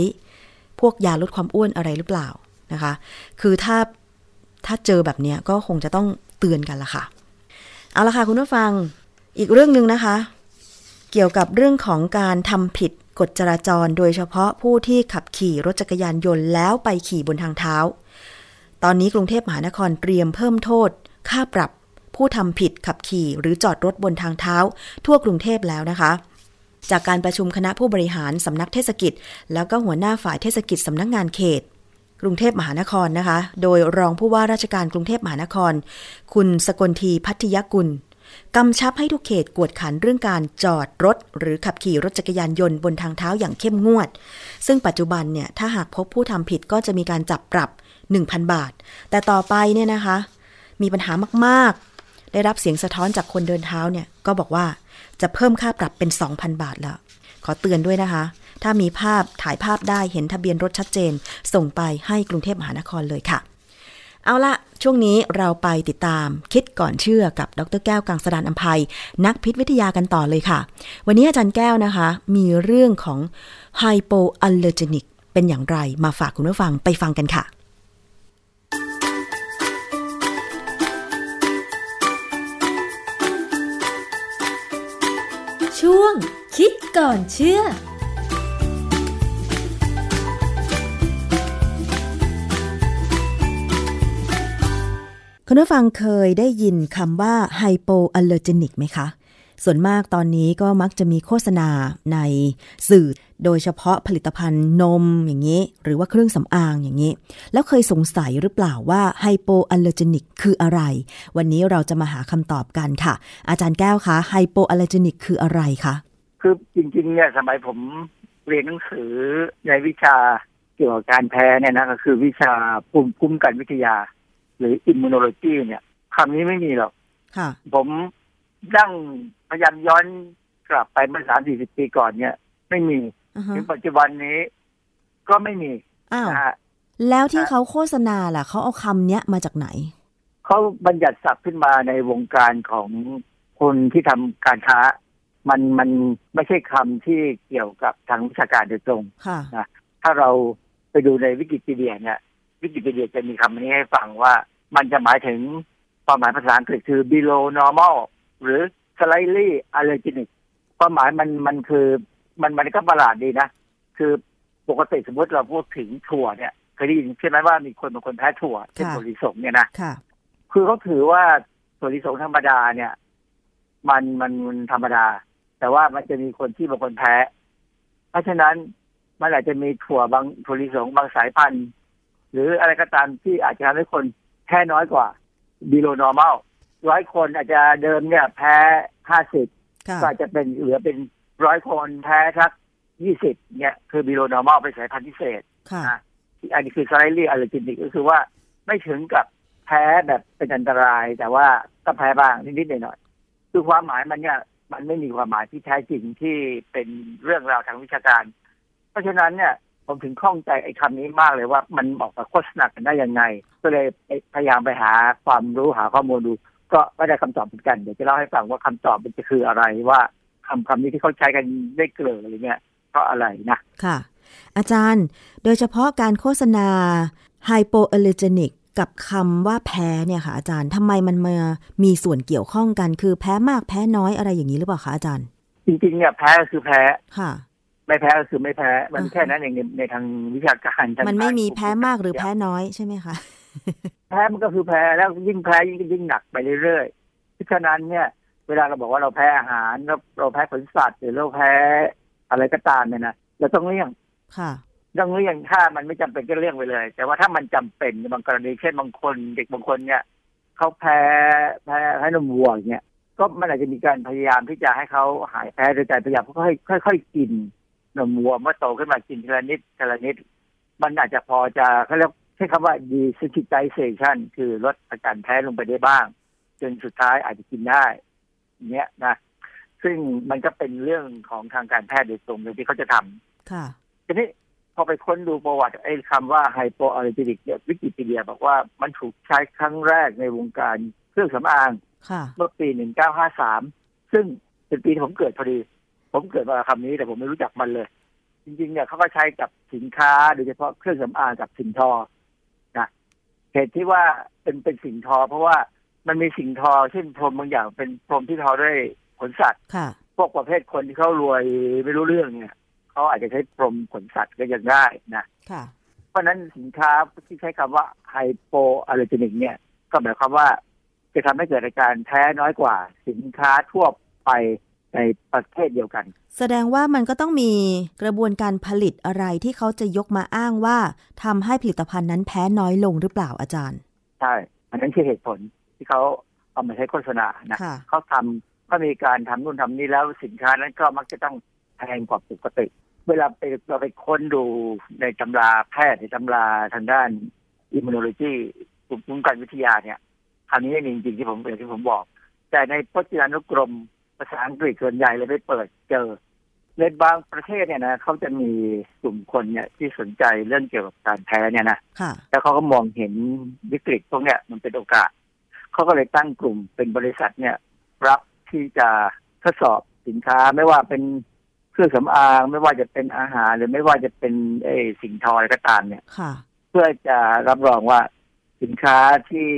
พวกยาลดความอ้วนอะไรหรือเปล่านะคะคือถ้าเจอแบบเนี้ยก็คงจะต้องเตือนกันละค่ะเอาละค่ะคุณผู้ฟังอีกเรื่องนึงนะคะเกี่ยวกับเรื่องของการทำผิดกฎจราจรโดยเฉพาะผู้ที่ขับขี่รถจักรยานยนต์แล้วไปขี่บนทางเท้าตอนนี้กรุงเทพมหานครเตรียมเพิ่มโทษค่าปรับผู้ทำผิดขับขี่หรือจอดรถบนทางเท้าทั่วกรุงเทพแล้วนะคะจากการประชุมคณะผู้บริหารสำนักเทศกิจแล้วก็หัวหน้าฝ่ายเทศกิจสำนักงานเขตกรุงเทพมหานครนะคะโดยรองผู้ว่าราชการกรุงเทพมหานครคุณสกลทีพัทยกุลกำชับให้ทุกเขตกวดขันเรื่องการจอดรถหรือขับขี่รถจักรยานยนต์บนทางเท้าอย่างเข้มงวดซึ่งปัจจุบันเนี่ยถ้าหากพบผู้ทำผิดก็จะมีการจับปรับ 1,000 บาทแต่ต่อไปเนี่ยนะคะมีปัญหามากๆได้รับเสียงสะท้อนจากคนเดินเท้าเนี่ยก็บอกว่าจะเพิ่มค่าปรับเป็น 2,000 บาทแล้วขอเตือนด้วยนะคะถ้ามีภาพถ่ายภาพได้เห็นทะเบียนรถชัดเจนส่งไปให้กรุงเทพมหานครเลยค่ะเอาละช่วงนี้เราไปติดตามคิดก่อนเชื่อกับดร.แก้วกังสดาลอำไพนักพิษวิทยากันต่อเลยค่ะวันนี้อาจารย์แก้วนะคะมีเรื่องของไฮโปอัลเลอร์เจนิกเป็นอย่างไรมาฝากคุณผู้ฟังไปฟังกันค่ะช่วงคิดก่อนเชื่อคุณผู้ฟังเคยได้ยินคำว่าไฮโปอัลเลอร์เจนิกไหมคะส่วนมากตอนนี้ก็มักจะมีโฆษณาในสื่อโดยเฉพาะผลิตภัณฑ์นมอย่างนี้หรือว่าเครื่องสำอางอย่างนี้แล้วเคยสงสัยหรือเปล่าว่าไฮโปอัลเลอร์เจนิกคืออะไรวันนี้เราจะมาหาคำตอบกันค่ะอาจารย์แก้วคะไฮโปอัลเลอร์เจนิกคืออะไรคะคือจริงๆเนี่ยสมัยผมเรียนหนังสือในวิชาเกี่ยวกับการแพ้เนี่ยนะก็คือวิชาภูมิคุ้มกันวิทยาหรือ immunology เนี่ยคำนี้ไม่มีหรอกผมดั้งพยายามย้อนกลับไปเมื่อ 30-40 ปีก่อนเนี่ยไม่มีถึงปัจจุบันนี้ก็ไม่มีนะแล้วที่เขาโฆษณาล่ะเขาเอาคำเนี้ยมาจากไหนเขาบัญญัติศัพท์ขึ้นมาในวงการของคนที่ทำการค้ามันไม่ใช่คำที่เกี่ยวกับทางวิชาการโดยตรงนะถ้าเราไปดูในวิกิพีเดียเนี่ยวิกิพีเดียจะมีคำนี้ให้ฟังว่ามันจะหมายถึงความหมายภาษาอังกฤษคือ below normal หรือ slightly allergenic ความหมายมันคือมันก็ประหลาดดีนะคือปกติสมมติเราพูดถึงถั่วเนี่ยเคยได้ยินใช่ไหมว่ามีคนบางคนแพ้ถั่วเช่นถั่วลิสงเนี่ยนะคือเขาถือว่าถั่วลิสงธรรมดาเนี่ยมันธรรมดาแต่ว่ามันจะมีคนที่บางคนแพ้เพราะฉะนั้นมันอาจจะมีถั่วลิสงบางสายพันธุ์หรืออะไรก็ตามที่อาจจะทำให้คนแพ้น้อยกว่า below normal 100คนอาจจะเดิมเนี่ยแพ้50ก็อาจจะเป็นเหลือเป็น100คนแพ้สัก20เนี่ยคือ below normal เป็นสายพันธุ์พิเศษนะอันนี้คือ slightly allergenic ก็คือว่าไม่ถึงกับแพ้แบบเป็นอันตรายแต่ว่าก็แพ้บ้างนิดๆหน่อยๆคือความหมายมันเนี่ยมันไม่มีความหมายที่แท้จริงที่เป็นเรื่องราวทางวิชาการเพราะฉะนั้นเนี่ยผมถึงข้องใจไอ้คำนี้มากเลยว่ามันออกมาโฆษณากันได้ยังไงก็เลยพยายามไปหาความรู้หาข้อมูลดูก็ไม่ได้คำตอบเหมือนกันเดี๋ยวจะเล่าให้ฟังว่าคำตอบมันจะคืออะไรว่าคำนี้ที่เขาใช้กันได้เกลืออะไรเงี้ยเพราะอะไรนะค่ะอาจารย์โดยเฉพาะการโฆษณาไฮโปอัลเลอร์เจนิกกับคำว่าแพ้เนี่ยค่ะอาจารย์ทำไมมันมามีส่วนเกี่ยวข้องกันคือแพ้มากแพ้น้อยอะไรอย่างนี้หรือเปล่าคะอาจารย์จริงๆเนี่ยแพ้คือแพ้ค่ะไม่แพ้ก็คือไม่แพ้มันแค่นั้นเองในทางวิชาการมันไม่มีแพ้มากหรือแพ้น้อยใช่ไหมคะแพ้มันก็คือแพ้แล้วยิ่งแพ้ยิ่งหนักไปเรื่อยๆเพราะฉะนั้นเนี่ยเวลาเราบอกว่าเราแพ้อาหารเราแพ้ผลสัตว์หรือเราแพ้อะไรก็ตามเนี่ยนะเราต้องเลี่ยง ต้องเลี่ยงถ้ามันไม่จำเป็นก็เลี่ยงไปเลยแต่ว่าถ้ามันจำเป็นบางกรณีเช่นบางคนเด็กบางคนเนี่ยเขาแพ้นมวัวเนี่ยก็มันอาจจะมีการพยายามที่จะให้เขาหายแพ้โดยการพยายามค่อยๆกินนมวัวเมื่อโตขึ้นมากินทีละนิดทีละนิดมันอาจจะพอจะเขาเรียกใช้คำว่า desensitization คือลดอาการแพ้ลงไปได้บ้างจนสุดท้ายอาจจะกินได้เนี้ยนะซึ่งมันก็เป็นเรื่องของทางการแพทย์โดยตรงเลยที่เขาจะทำค่ะทีนี้พอไปค้นดูประวัติไอ้คำว่าไฮโปอัลเลอร์จิกเนี่ยวิกิพีเดียบอกว่ามันถูกใช้ครั้งแรกในวงการเครื่องสำอางเมื่อปี1953ซึ่งเป็นปีที่ผมเกิดพอดีผมเกิดมาคำนี้แต่ผมไม่รู้จักมันเลยจริงๆเนี่ยเขาก็ใช้กับสินค้าโดยเฉพาะเครื่องสำอางกับสิ่งทอนะเหตุที่ว่าเป็นสิ่งทอเพราะว่ามันมีสิ่งทอเช่นพรมบางอย่างเป็นพรมที่ทอด้วยขนสัตว์พวกประเภทคนที่เขารวยไม่รู้เรื่องเนี่ยเขาอาจจะใช้พรมขนสัตว์ก็ยังได้นะเพราะนั้นสินค้าที่ใช้คำว่าไฮโปอัลเลอร์เจนิกเนี่ยก็หมายความว่าจะทำให้เกิดอาการแพ้น้อยกว่าสินค้าทั่วไปในประเทศเดียวกันแสดงว่ามันก็ต้องมีกระบวนการผลิตอะไรที่เขาจะยกมาอ้างว่าทำให้ผลิตภัณฑ์นั้นแพ้น้อยลงหรือเปล่าอาจารย์ใช่อันนั้นคือเหตุผลที่เขาเอามาใช้โฆษณานะเขาทำก็มีการทำนู่นทำนี่แล้วสินค้านั้นก็มักจะต้องแพงกว่าปกติเวลาเราไปค้นดูในตำราแพทย์ในตำราทางด้านอิมมูโนโลจีภูมิคุ้มกันวิทยาเนี่ยอันนี้จริงๆที่ผมบอกแต่ในพจนานุกรมภาษาอังกฤษส่วนใหญ่เลยไม่เปิดเจอในบางประเทศเนี่ยนะเขาจะมีกลุ่มคนเนี่ยที่สนใจเรื่องเกี่ยวกับการแพ้เนี่ยนะแล้วเขาก็มองเห็นวิกฤตพวกเนี้ยมันเป็นโอกาสเขาก็เลยตั้งกลุ่มเป็นบริษัทเนี่ยรับที่จะทดสอบสินค้าไม่ว่าเป็นเครื่องสำอางไม่ว่าจะเป็นอาหารหรือไม่ว่าจะเป็นสิ่งทออะไรก็ตามเนี่ยเพื่อจะรับรองว่าสินค้าที่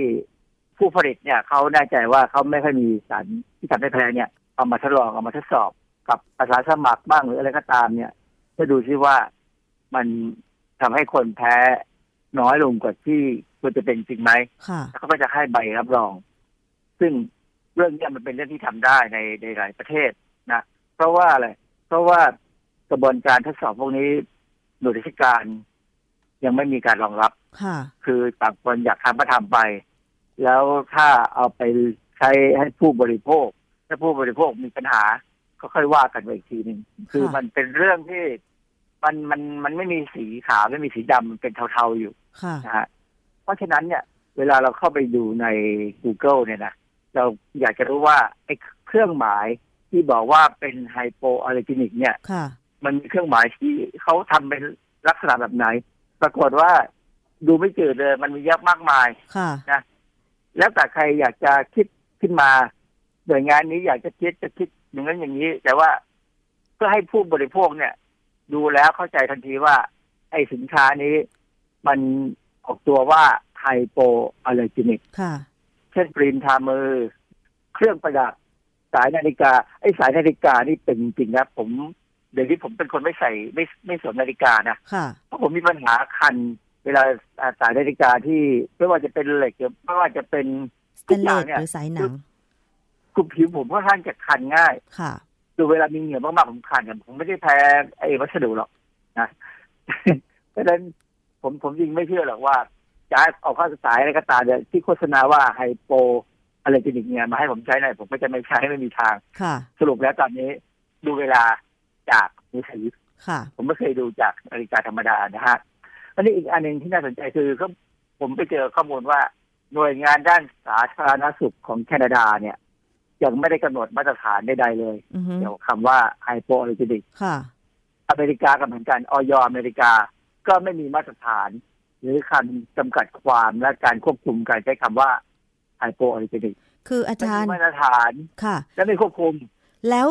ผู้ผลิตเนี่ยเขาแน่ใจว่าเขาไม่ค่อยมีสารที่ทำให้แพ้เนี่ยเอามาทดลองเอามาทดสอบกับอาสาสมัครบ้างหรืออะไรก็ตามเนี่ยเพื่อดูซิว่ามันทำให้คนแพ้น้อยลงกว่าที่ควรจะเป็นจริงไหมเขาก็จะให้ใบรับรองซึ่งเรื่องนี้มันเป็นเรื่องที่ทำได้ในหลายประเทศนะเพราะว่าอะไรเพราะว่ากระบวนการทดสอบพวกนี้หน่วยราชการยังไม่มีการรองรับคือต่างคนอยากทำก็ทำไปแล้วถ้าเอาไปใช้ให้ผู้บริโภคถ้าผู้บริโภคมีปัญหาก็ค่อยว่ากันไปอีกทีหนึ่งคือมันเป็นเรื่องที่มันไม่มีสีขาวไม่มีสีดำมันเป็นเทาๆอยู่นะฮะเพราะฉะนั้นเนี่ยเวลาเราเข้าไปดูใน Google เนี่ยนะเราอยากจะรู้ว่าไอ้เครื่องหมายที่บอกว่าเป็นไฮโปอัลเลอร์เจนิกเนี่ยมันมีเครื่องหมายที่เขาทำเป็นลักษณะแบบไหนปรากฏว่าดูไม่จืดเลยมันมีเยอะมากมายนะแล้วแต่ใครอยากจะคิดขึ้นมาโดยงานนี้อยากจะคิดอย่างนั้นอย่างนี้แต่ว่าเพื่อให้ผู้บริโภคเนี่ยดูแล้วเข้าใจทันทีว่าไอ้สินค้านี้มันออกตัวว่าไฮโปอัลเลอร์เจนิกเช่นครีมทามือเครื่องประดับสายนาฬิกาไอ้สายนาฬิกานี่เป็นจริงนะผมเดี๋ยวนี้ผมเป็นคนไม่ใส่ไม่สวมนาฬิกานะเพราะผมมีปัญหาคันเวลาสายนาฬิกาที่ไม่ว่าจะเป็นเหล็กไม่ว่าจะเป็นสแตนเลสหรือสายหนังกลุ่มผิวผมค่อนข้างจะคันง่ายดูเวลามีเหงื่อมากๆผมคันเนี่ยผมไม่ได้แพ้ไอ้วัสดุหรอกนะเพราะฉะนั้นผมจริงไม่เชื่อหรอกว่าจะเอาข้าวสายอะไรก็ตามเนี่ยที่โฆษณาว่าไฮโปอัลเลอร์เจนิกเนี่ยมาให้ผมใช้หน่อยผมก็จะไม่ใช้ไม่มีทางสรุปแล้วตอนนี้ดูเวลาจากมือถือผมไม่เคยดูจากนาฬิกาธรรมดานะฮะอันนี้อีกอันหนึ่งที่น่าสนใจคือผมไปเจอข้อมูลว่าหน่วยงานด้านสาธารณสุขของแคนาดาเนี่ยยังไม่ได้กำหนดมาตรฐานใดๆเลยเกี่ยวกับคำว่าไฮโปอัลเลอร์เจนิกอเมริกากับเหมือนกันอย.อเมริกาก็ไม่มีมาตรฐานหรือคำจำกัดความและการควบคุมการใช้คำว่าไฮโปอัลเลอร์เจนิกคืออาจารย์มาตรฐานค่ะและไม่ควบคุมแล้ว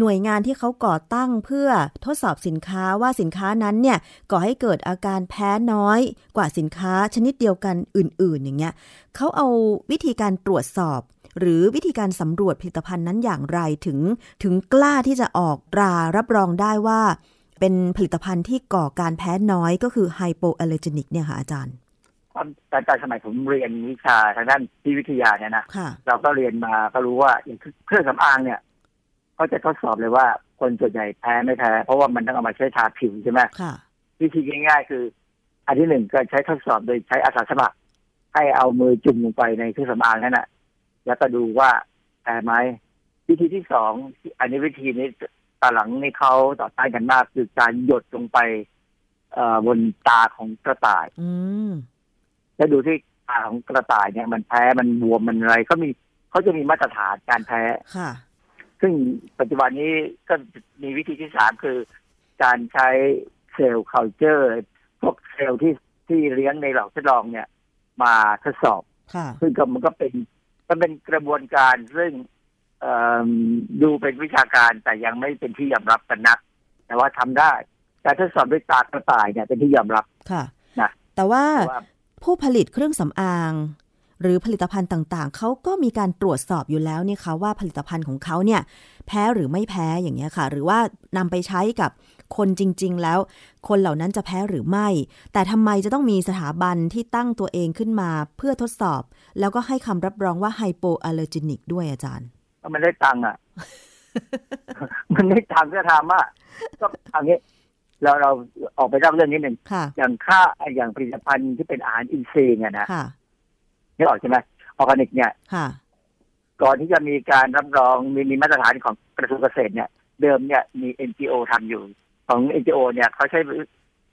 หน่วยงานที่เขาก่อตั้งเพื่อทดสอบสินค้าว่าสินค้านั้นเนี่ยก่อให้เกิดอาการแพ้น้อยกว่าสินค้าชนิดเดียวกันอื่นๆอย่างเงี้ยเขาเอาวิธีการตรวจสอบหรือวิธีการสำรวจผลิตภัณฑ์นั้นอย่างไรถึงกล้าที่จะออกตรารับรองได้ว่าเป็นผลิตภัณฑ์ที่ก่อการแพ้น้อยก็คือไฮโปอัลเลอร์เจนิกเนี่ยค่ะอาจารย์ตอนสมัยผมเรียนวิชาทางด้านที่วิทยาเนี่ยนะเราก็เรียนมาก็รู้ว่าอย่างเครื่องสำอางเนี่ยเขาจะทดสอบเลยว่าคนส่วนใหญ่แพ้ไม่แพ้เพราะว่ามันต้องเอามาใช้ทาผิวใช่ไหม วิธีง่ายๆคืออันที่หนึ่งก็ใช้ทดสอบโดยใช้อาสาสมัครให้เอามือจุ่มลงไปในเครื่องสำอางนั่นแหละแล้วก็ดูว่าแพ้ไหมวิธีที่สองอันนี้วิธีนี้ตอนหลังนี่เขาต่อต้านกันมากคือการหยดลงไปบนตาของกระต่ายแล้วดูที่ตาของกระต่ายเนี่ยมันแพ้มันบวมมันอะไรก็มีเขาจะมีมาตรฐานการแพ้ซึ่งปัจจุบันนี้ก็มีวิธีที่สามคือการใช้เซลล์คัลเจอร์พวกเซลล์ที่เลี้ยงในหลอดทดลองเนี่ยมาทดสอบซึ่งมันก็เป็นกระบวนการซึ่งดูเป็นวิชาการแต่ยังไม่เป็นที่ยอมรับกันนักแต่ว่าทำได้การทดสอบด้วยตากระต่ายเนี่ยเป็นที่ยอมรับค่ะนะแต่ว่าผู้ผลิตเครื่องสำอางหรือผลิตภัณฑ์ต่างๆเขาก็มีการตรวจสอบอยู่แล้วเนี่ยค่ะว่าผลิตภัณฑ์ของเขาเนี่ยแพ้หรือไม่แพ้อย่างเงี้ยค่ะหรือว่านำไปใช้กับคนจริงๆแล้วคนเหล่านั้นจะแพ้หรือไม่แต่ทำไมจะต้องมีสถาบันที่ตั้งตัวเองขึ้นมาเพื่อทดสอบแล้วก็ให้คำรับรองว่าไฮโปอัลเลอร์เจนิกด้วยอาจารย์มันได้ตังค์อ่ะมันได้ตังค์ก็ทำอ่ะก็อย่างเงี้ยเราออกไปรับเรื่องนิดหนึ่งอย่างอย่างผลิตภัณฑ์ที่เป็นอาหารอินทรีย์เนี่ยนะนี่ออกใช่ไหมออร์แกนิกเนี่ยก่อนที่จะมีการรับรองมีมาตรฐานของกระทรวงเกษตรเนี่ยเดิมเนี่ยมี NGO ทำอยู่ของ NGO เนี่ยเขาใช้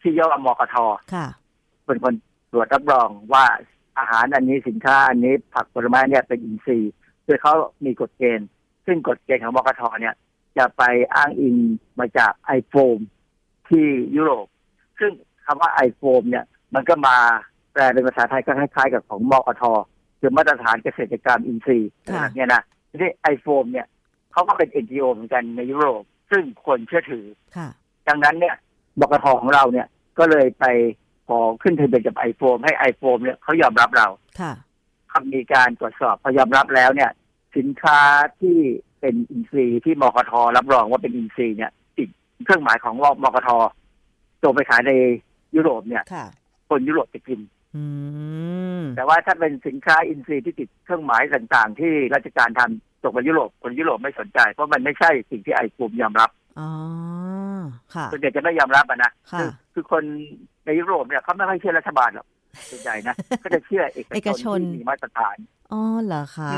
ชื่อย่อมกท.เป็นคนตรวจรับรองว่าอาหารอันนี้สินค้าอันนี้ผักผลไม้เนี่ยเป็นอินทรีย์โดยเขามีกฎเกณฑ์ซึ่งกฎเกณฑ์ของมกท.เนี่ยจะไปอ้างอิงมาจากไอโฟมที่ยุโรปซึ่งคำว่าไอโฟมเนี่ยมันก็มาแปลเป็นภาษาไทยก็คล้ายๆกับของมกท.คือมาตรฐานเกษตรกรรมอินทรีย์เนี่ยนะที่ไอโฟมเนี่ยเขาก็เป็น NGO เหมือนกันในยุโรปซึ่งคนเชื่อถือดังนั้นเนี่ยมกท.ของเราเนี่ยก็เลยไปขอขึ้นทะเบียนกับไอโฟมให้ไอโฟมเนี่ยเขายอมรับเรามีการตรวจสอบพอยอมรับแล้วเนี่ยสินค้าที่เป็นอินทรีย์ที่มกท.รับรองว่าเป็นอินทรีย์เนี่ยติดเครื่องหมายของมกท.ส่งไปขายในยุโรปเนี่ยคนยุโรปจะกินแต่ว่าถ้าเป็นสินค้าอินทรีย์ที่ติดเครื่องหมายต่างๆที่ราชการทำส่งไปยุโรปคนยุโรปไม่สนใจเพราะมันไม่ใช่สิ่งที่ไอกลุ่มยอมรับส่วนใหญ่จะไม่ยอมรับนะคือคนในยุโรปเนี่ยเขาไม่ค่อยเชื่อรัฐบาลหรอกส่วนใหญ่นะก็จะเชื่อเอกชนที่มีมาตรฐานอ๋อเหรอคะ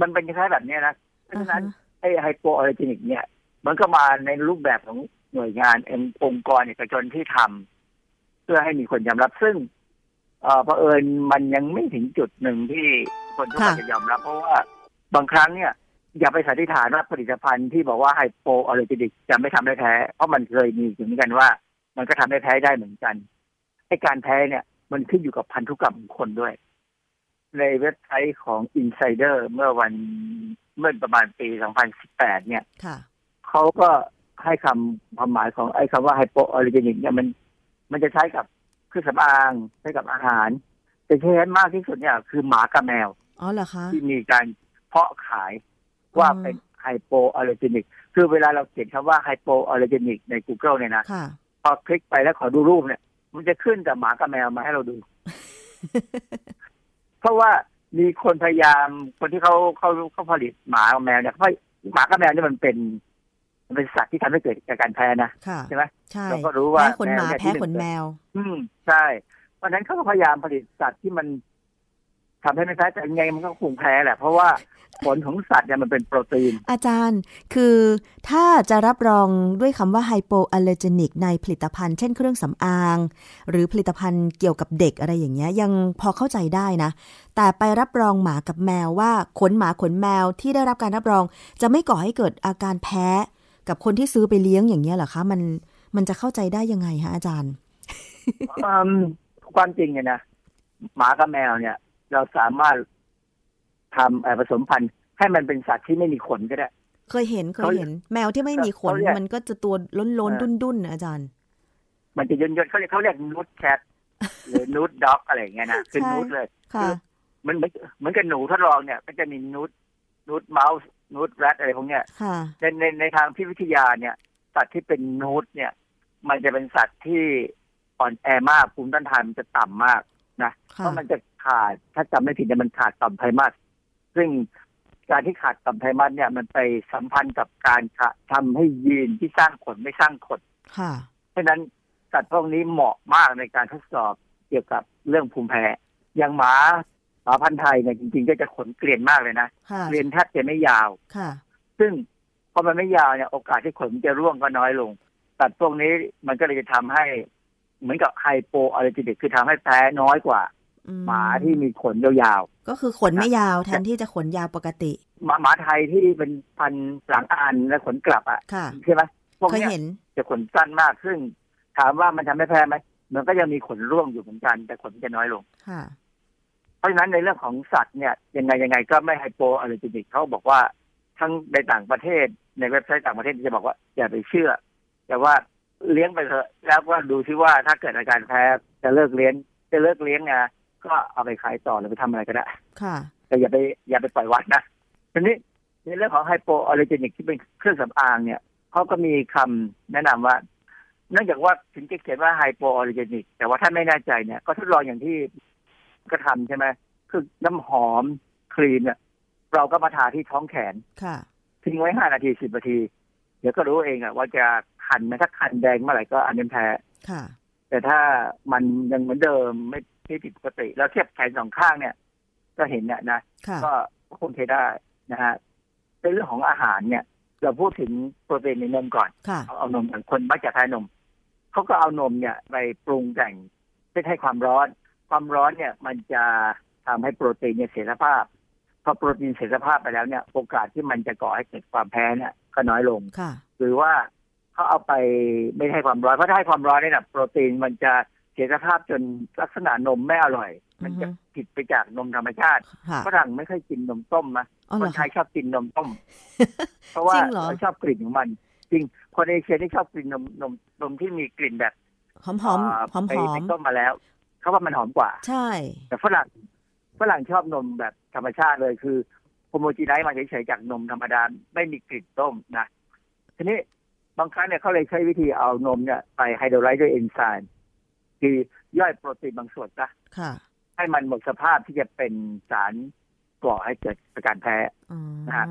มันเป็นคล้ายแบบนี้นะเพราะฉะนั้นไอ้ไฮโปอัลเลอร์เจนิกเนี่ยมันก็มาในรูปแบบของหน่วยงานองค์กรเอกชนที่ทำเพื่อให้มีคนยอมรับซึ่งเผอิญมันยังไม่ถึงจุดหนึ่งที่คนทั่วไปจะยอมรับเพราะว่าบางครั้งเนี่ยอย่าไปสันนิษฐานว่าผลิตภัณฑ์ที่บอกว่าไฮโปอัลเลอร์เจนิกจะไม่ทำได้แพ้เพราะมันเคยมีอย่างนี้กันว่ามันก็ทำได้แพ้ได้เหมือนกันไอ้การแพ้เนี่ยมันขึ้นอยู่กับพันธุกรรมของคนด้วยในเว็บไซต์ของ Insider เมื่อประมาณปี 2018 เนี่ยเขาก็ให้คำความหมายของไอ้คำว่าไฮโปอัลเลอร์เจนิกเนี่ยมันจะใช้กับเครื่องสำอางใช้กับอาหารแต่ที่เห็นมากที่สุดเนี่ยคือหมากับแมวอ๋อเหรอคะที่มีการเพาะขายว่าเป็นไฮโปอัลเลอร์เจนิกคือเวลาเราเขียนคำว่าไฮโปอัลเลอร์เจนิกใน Google เนี่ยนะพอคลิกไปแล้วขอดูรูปเนี่ยมันจะขึ้นแต่หมากับแมวมาให้เราดู เพราะว่ามีคนพยายามคนที่เขาผลิตหมากับแมวเนี่ยเพราะหมากับแมวเนี่ยมันเป็นสัตว์ที่ทำให้เกิดการแพ้นะใช่ไหมเราก็รู้ว่าแพ้ขนหมาแพ้ขนแมวใช่เพราะนั้นเขาก็พยายามผลิตสัตว์ที่มันทำให้ไม่แพ้แต่ยังไงมันก็คงแพ้แหละเพราะว่าผลของสัตว์เนี่ยมันเป็นโปรตีนอาจารย์คือถ้าจะรับรองด้วยคำว่าไฮโปอัลเลอร์เจนิกในผลิตภัณฑ์เช่นเครื่องสำอางหรือผลิตภัณฑ์เกี่ยวกับเด็กอะไรอย่างเงี้ยยังพอเข้าใจได้นะแต่ไปรับรองหมากับแมวว่าขนหมาขนแมวที่ได้รับการรับรองจะไม่ก่อให้เกิดอาการแพ้กับคนที่ซื้อไปเลี้ยงอย่างเงี้ยเหรอคะมันจะเข้าใจได้ยังไงฮะอาจารย์ความจริงเนี่ยนะหมากับแมวเนี่ยเราสามารถทำผสมพันธุ์ให้มันเป็นสัตว์ที่ไม่มีขนก็ได้เคยเห็นแมวที่ไม่มีขนมันก็จะตัวล้นดุ้นๆนะอาจารย์มันจะย่นๆเขาเรียกนูดแคทหรือนูดด็อกอะไรอย่างเงี้ยนะเป็นนูดเลยคือมันเหมือนกับหนูทดลองเนี่ยมันจะมีนูดเมาส์นูดแรดอะไรพวกเนี้ยในทางพิษวิทยาเนี่ยสัตว์ที่เป็นนูดเนี่ยมันจะเป็นสัตว์ที่อ่อนแอมากภูมิต้านทานมันจะต่ำมากนะเพราะมันจะขาดถ้าจำไม่ผิดเนี่ยมันขาดต่อมไพมัสซึ่งการที่ขาดต่อมไพมัสเนี่ยมันไปสัมพันธ์กับการทำให้ยีนที่สร้างขนไม่สร้างขนเพราะฉะนั้น สัตว์พวกนี้เหมาะมากในการทดสอบเกี่ยวกับเรื่องภูมิแพ้อย่างหมาพันธุ์ไทยเนี่ยจริงๆก็จะขนเกลียนมากเลยนะเกลียนแทบจะไม่ยาวซึ่งพอมันไม่ยาวเนี่ยโอกาสที่ขนจะร่วงก็น้อยลงสัตว์พวกนี้มันก็เลยจะทำให้เหมือนกับไฮโปอัลเลอร์จิกคือทำให้แพ้น้อยกว่าหมาที่มีขนยาวๆก็คือขนไม่ยาวแทนที่จะขนยาวปกติหมาไทยที่เป็นพันธุ์หลังอันและขนกลับอ่ะใช่ไหมพวกนี้จะขนสั้นมากขึ้นถามว่ามันทำให้แพ้ไหมมันก็ยังมีขนร่วงอยู่เหมือนกันแต่ขนจะน้อยลงเพราะฉะนั้นในเรื่องของสัตว์เนี่ยยังไงก็ไม่ไฮโปอัลเลอร์จิกเขาบอกว่าทั้งในต่างประเทศในเว็บไซต์ต่างประเทศจะบอกว่าอย่าไปเชื่อแต่ว่าเลี้ยงไปเถอะแล้วก็ดูซิว่าถ้าเกิดอาการแพ้จะเลิกเลี้ยงนะก็เอาไปขายต่อหรือไปทำอะไรก็ได้แต่อย่าไปปล่อยวัดนะทีนี้ในเรื่องของไฮโปอัลเลอร์เจนิกที่เป็นเครื่องสำอางเนี่ยเขาก็มีคำแนะนำว่าเนื่องจากว่าถึงจะเขียนว่าไฮโปอัลเลอร์เจนิกแต่ว่าถ้าไม่แน่ใจเนี่ยก็ทดลองอย่างที่กระทำใช่ไหมคือน้ำหอมครีมเนี่ยเราก็มาทาที่ท้องแขนทิ้งไว้5 นาที10 นาทีเดี๋ยวก็รู้เองอะว่าจะคันไหมถ้าคันแดงเมื่อไหร่ก็อันนี้แพ้แต่ถ้ามันยังเหมือนเดิมไม่ผิดปกติแล้วเทียบแขน2ข้างเนี่ยก็เห็นเนี่ยนะก็คงใช้ได้นะฮะในเรื่องของอาหารเนี่ยเราพูดถึงโปรตีนในนมก่อนเอานมอย่างคนมักจะทานนมเขาก็เอานมเนี่ยไปปรุงแต่งเพื่อให้ความร้อนเนี่ยมันจะทำให้โปรตีนเนี่ยเสียสภาพพอโปรตีนเสียสภาพไปแล้วเนี่ยโอกาสที่มันจะก่อให้เกิดความแพ้เนี่ยก็น้อยลงหรือว่าเขาเอาไปไม่ให้ความร้อนเพราะถ้าให้ความร้อนเนี่ยนะโปรตีนมันจะเสียสภาพจนลักษณะนมไม่อร่อยมันจะผิดไปจากนมธรรมชาติฝรั่งไม่เคยกินนมต้มนะคนไทยชอบกินนมต้มเพราะว่าชอบกลิ่นของมันจริงคนเอเชียที่ชอบกินนมที่มีกลิ่นแบบหอมๆไปต้มมาแล้วเขาว่ามันหอมกว่าใช่แต่ฝรั่งชอบนมแบบธรรมชาติเลยคือโฮโมจีไนซ์มาเฉยๆจากนมธรรมดาไม่มีกลิ่นต้มนะทีนี้บางครั้งเนี่ยเขาเลยใช้วิธีเอานมเนี่ยไปไฮโดรไลซ์ด้วยเอนไซม์คือย่อยโปรตีนบางส่วนนะให้มันหมดสภาพที่จะเป็นสารก่อให้เกิดอาการแพ้นะฮะ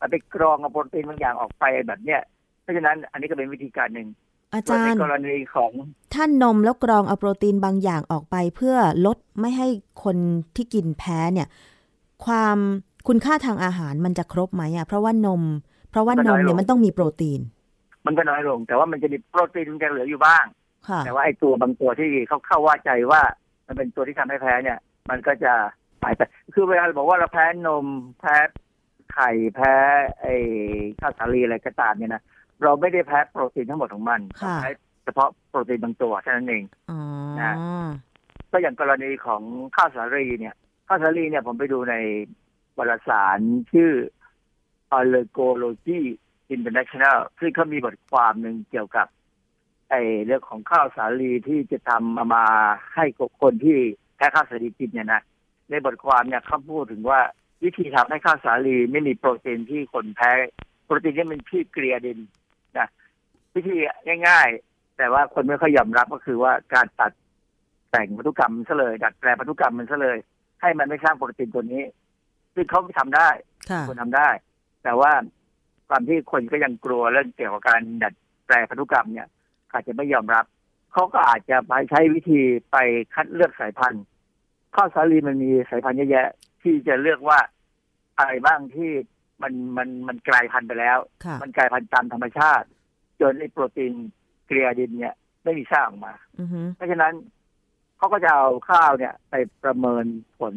มันไปกรองเอาโปรตีนบางอย่างออกไปแบบเนี้ยเพราะฉะนั้นอันนี้ก็เป็นวิธีการหนึ่งอาจารย์ในกรณีของท่านนมแล้วกรองเอาโปรตีนบางอย่างออกไปเพื่อลดไม่ให้คนที่กินแพ้เนี่ยความคุณค่าทางอาหารมันจะครบไหมอ่ะเพราะว่านมเนี่ยมันต้องมีโปรตีนมันก็น้อยลงแต่ว่ามันจะมีโปรตีนยังเหลืออยู่บ้างแต่ว่าไอ้ตัวบางตัวที่เข้าว่าใจว่ามันเป็นตัวที่ทำให้แพ้เนี่ยมันก็จะหายไปคือเวลาเราบอกว่าเราแพ้นมแพ้ไข่แพ้ไอ้ข้าวสาลีอะไรก็ตามเนี่ยนะเราไม่ได้แพ้โปรตีนทั้งหมดของมันแพ้เฉพาะโปรตีนบางตัวแค่นั้นเองนะก็อย่างกรณีของข้าวสาลีเนี่ยข้าวสาลีเนี่ยผมไปดูในวารสารชื่อ Allergology International ซึ่งเขามีบทความหนึ่งเกี่ยวกับเรื่องของข้าวสาลีที่จะทำมาให้กับคนที่แพ้ข้าวสาลีกินเนี่ยนะในบทความเนี่ยเขาพูดถึงว่าวิธีทำให้ข้าวสาลีไม่มีโปรตีนที่คนแพ้โปรตีนนี่มันชื่อเกลียดินนะวิธีง่ายๆแต่ว่าคนไม่ค่อยยอมรับก็คือว่าการตัดแต่งพันธุกรรมซะเลยดัดแปลงพันธุกรรมมันซะเลยให้มันไม่สร้างโปรตีนตัวนี้ซึ่งเขาทำได้คนทำได้แต่ว่าความที่คนก็ยังกลัวเรื่องเกี่ยวกับการดัดแปลงพันธุกรรมเนี่ยอาจจะไม่ยอมรับเขาก็อาจจะไปใช้วิธีไปคัดเลือกสายพันธุ์ข้าวสาลีมันมีสายพันธุ์เยอะแยะที่จะเลือกว่าอะไรบ้างที่มันกลายพันธุ์ไปแล้วมันกลายพันธุ์ตามธรรมชาติจนไอ้โปรตีนเกลียดินเนี่ยไม่มีสร้างออกมาเพราะฉะนั้นเขาก็จะเอาข้าวเนี่ยไปประเมินผล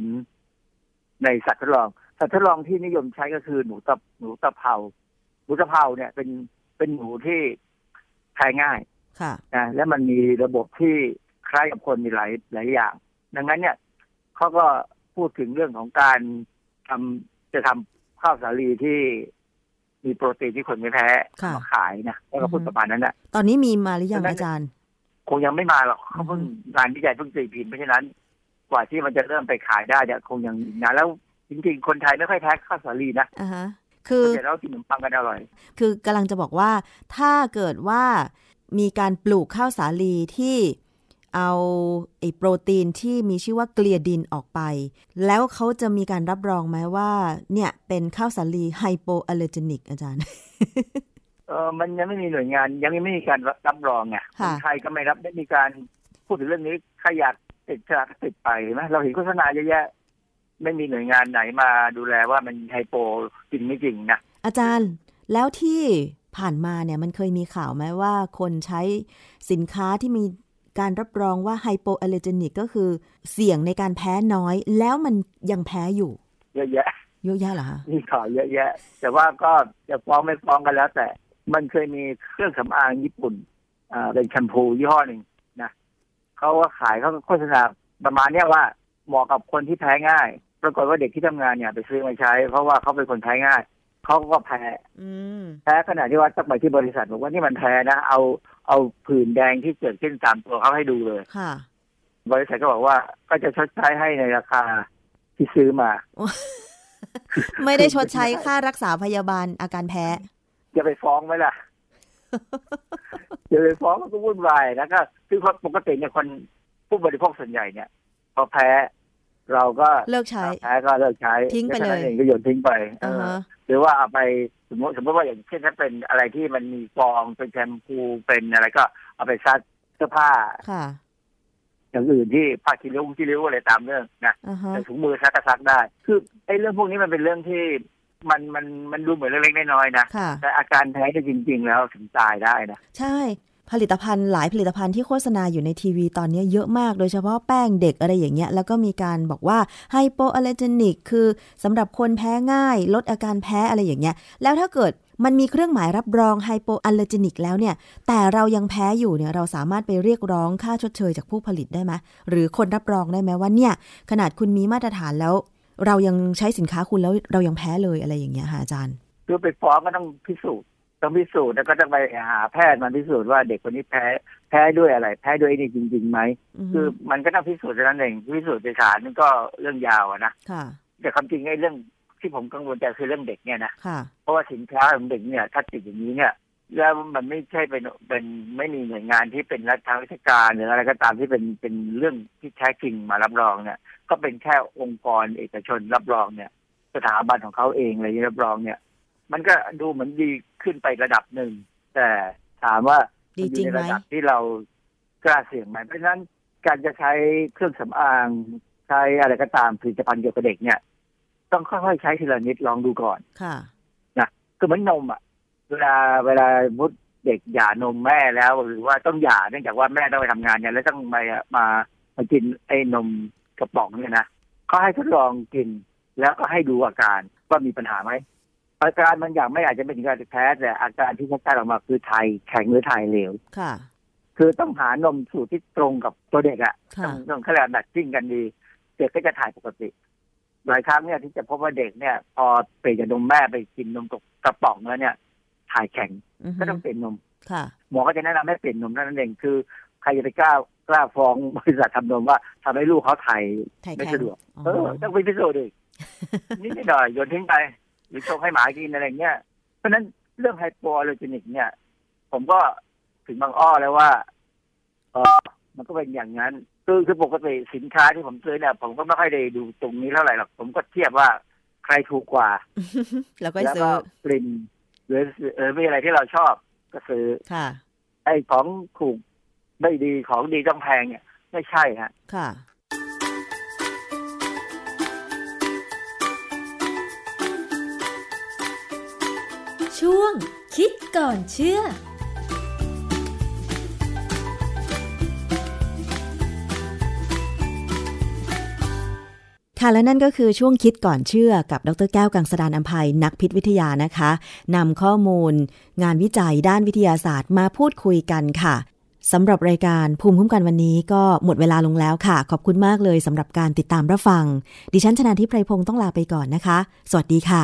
ในสัตว์ทดลองที่นิยมใช้ก็คือหนูตะเภาหนูตะเภาเนี่ยเป็นหนูที่แพ้ง่ายนะและมันมีระบบที่คล้ายกับคนมีหลายอย่างดังนั้นเนี่ยเขาก็พูดถึงเรื่องของการจะทำข้าวสาลีที่มีโปรตีนที่คนไม่แพ้มาขายนะแล้วก็พูดประมาณนั้นนะตอนนี้มีมาหรือยังอาจารย์คงยังไม่มาหรอกเขาเพิ่งงานวิจัยเพิ่งตีพิมพ์เพราะฉะนั้นกว่าที่มันจะเริ่มไปขายได้เนี่ยคงยังนานแล้วจริงๆคนไทยไม่ค่อยแพ้ข้าวสาลีนะคือแต่เรากินขนมปังกันอร่อยคือกำลังจะบอกว่าถ้าเกิดว่ามีการปลูกข้าวสาลีที่เอาไอ้โปรตีนที่มีชื่อว่าเกลียดินออกไปแล้วเขาจะมีการรับรองไหมว่าเนี่ยเป็นข้าวสาลีไฮโปอัลเลอร์เจนิกอาจารย์ มันยังไม่มีหน่วยงานยังไม่มีการรับรองไงคนไทยก็ไม่รับได้มีการพูดถึงเรื่องนี้ใครอยากติดชาก็ติดไปใช่ไหมเราเห็นโฆษณาเยอะแยะไม่มีหน่วยงานไหนมาดูแลว่ามันไฮโปจริงไม่จริงนะอาจารย์แล้วที่ผ่านมาเนี่ยมันเคยมีข่าวไหมว่าคนใช้สินค้าที่มีการรับรองว่าไฮโปอัลเลอร์เจนิกก็คือเสี่ยงในการแพ้น้อยแล้วมันยังแพ้อยู่เยอะแยะเยอะแยะเหรอคะมีข่าวเยอะแยะแต่ว่าก็จะฟ้องไม่ฟ้องกันแล้วแต่มันเคยมีเครื่องสำอางญี่ปุ่นเป็นแชมพูยี่ห้อหนึ่งนะเขาก็ขายเขาโฆษณาประมาณนี้ว่าเหมาะกับคนที่แพ้ง่ายปรากฏว่าเด็กที่ทำงานเนี่ยไปซื้อมาใช้เพราะว่าเขาเป็นคนแพ้ง่ายเขาก็แพ้ขนาดที่ว่าสักไปที่บริษัทบอกว่านี่มันแพ้นะเอาผื่นแดงที่เกิดขึ้นตามตัวเขาให้ดูเลยบริษัทก็บอกว่าก็จะชดใช้ให้ในราคาที่ซื้อมา ไม่ได้ชดใช้ค่ารักษาพยาบาลอาการแพ้จะไปฟ้องไหมล่ะ จะไปฟ้องก็วุ่นวายนะก็คือปกติเนี่ยคนผู้บริโภคส่วนใหญ่เนี่ยพอแพ้เราก็เลิกใช้แพ้ก็เลิกใช้ทิ้งไปเลยก็โยนทิ้งไปหรือว่าเอาไปสมมติว่าอย่างเช่นถ้าเป็นอะไรที่มันมีฟองเป็นแชมพูเป็นอะไรก็เอาไปซักเสื้อผ้าอย่างอื่นที่ผ้าขี้ริ้วอะไรตามเรื่องนะแต่ถุงมือซักก็ซักได้คือไอ้เรื่องพวกนี้มันเป็นเรื่องที่มันดูเหมือนเล็กๆน้อยๆนะแต่อาการแพ้จริงๆแล้วถึงตายได้นะใช่ผลิตภัณฑ์หลายผลิตภัณฑ์ที่โฆษณาอยู่ในทีวีตอนนี้เยอะมากโดยเฉพาะแป้งเด็กอะไรอย่างเงี้ยแล้วก็มีการบอกว่าไฮโปอัลเลอร์เจนิกคือสำหรับคนแพ้ง่ายลดอาการแพ้อะไรอย่างเงี้ยแล้วถ้าเกิดมันมีเครื่องหมายรับรองไฮโปอัลเลอร์เจนิกแล้วเนี่ยแต่เรายังแพ้อยู่เนี่ยเราสามารถไปเรียกร้องค่าชดเชยจากผู้ผลิตได้ไหมหรือคนรับรองได้ไหมว่าเนี่ยขนาดคุณมีมาตรฐานแล้วเรายังใช้สินค้าคุณแล้วเรายังแพ้เลยอะไรอย่างเงี้ยค่ะอาจารย์คือไปฟ้องก็ต้องพิสูจน์แล้วก็จะไปหาแพทย์มาพิสูจน์ว่าเด็กคนนี้แพ้ด้วยอะไรแพ้ด้วยนี่จริงๆไหมคือมันก็ต้องพิสูจน์นั่นเองพิสูจน์ในศาลมันก็เรื่องยาวนะแต่ความจริงไอ้เรื่องที่ผมกังวลใจคือเรื่องเด็กเนี่ยนะเพราะว่าสินค้าของเด็กเนี่ยถ้าติดอย่างนี้เนี่ยแล้วมันไม่ใช่เป็นไม่มีหน่วยงานที่เป็นรัฐทางราชการหรืออะไรก็ตามที่เป็นเรื่องที่แท้จริงมารับรองเนี่ยก็เป็นแค่องค์กรเอกชนรับรองเนี่ยสถาบันของเขาเองอะไรรับรองเนี่ยมันก็ดูเหมือนดีขึ้นไประดับหนึ่งแต่ถามว่าอยู่ในระดับที่เรากล้าเสี่ยงไหมเพราะฉะนั้นการจะใช้เครื่องสำอางใช้อะไรก็ตามผลิตภัณฑ์เกี่ยวกับเด็กเนี่ยต้องค่อยๆใช้ทีละนิดลองดูก่อนนะคือเหมือนนมอ่ะเวลามุดเด็กหย่านมแม่แล้วหรือว่าต้องหย่าเนื่องจากว่าแม่ต้องไปทำงานเนี่ยแล้วต้องมากินไอ้นมกระป๋องเนี่ยนะก็ให้ทดลองกินแล้วก็ให้ดูอาการว่ามีปัญหาไหมอาการบางอย่างไม่อาจจะเป็นการแพ้แต่อาการที่ชัดๆออกมาคือไทยแข็งหรือไทยเหลวคือต้องหานมสูตรที่ตรงกับตัวเด็กอ่ะต้องขนาดดัดจิ้งกันดีเด็กก็จะถ่ายปกติหลายครั้งเนี่ยที่จะพบว่าเด็กเนี่ยพอเปลี่ยนจากนมแม่ไปกินนมกระป๋องแล้วเนี่ยถ่ายแข็งก็ต้องเปลี่ยนนมหมอก็จะแนะนำให้เปลี่ยนนมนั่นเองคือใครจะไปกล้าฟ้องบริษัททำนมว่าทำให้ลูกเขาถ่ายไม่สะดวกต้องไปพิสูจน์ดินิดหน่อยโยนทิ้งไปหรือชงให้หมากินอะไรเงี้ยเพราะนั้นเรื่องไฮโปอัลเลอร์เจนิกเนี่ยผมก็ถึงบางอ้อแล้วว่ามันก็เป็นอย่างนั้นคือปกติสินค้าที่ผมซื้อเนี่ยผมก็ไม่ค่อยได้ดูตรงนี้เท่าไหร่หรอกผมก็เทียบว่าใครถูกกว่า แล้วก็กลิ่นหรือมีอะไรที่เราชอบก็ซื้อไอ้ของถูกไม่ดีของดีต้องแพงเนี่ยไม่ใช่ฮะค่ะช่วงคิดก่อนเชื่อค่ะและนั่นก็คือช่วงคิดก่อนเชื่อกับดร.แก้วกังสดาลอำไพนักพิษวิทยานะคะนำข้อมูลงานวิจัยด้านวิทยาศาสตร์มาพูดคุยกันค่ะสำหรับรายการภูมิคุ้มกันวันนี้ก็หมดเวลาลงแล้วค่ะขอบคุณมากเลยสำหรับการติดตามรับฟังดิฉันชนาธิไพพงศ์ต้องลาไปก่อนนะคะสวัสดีค่ะ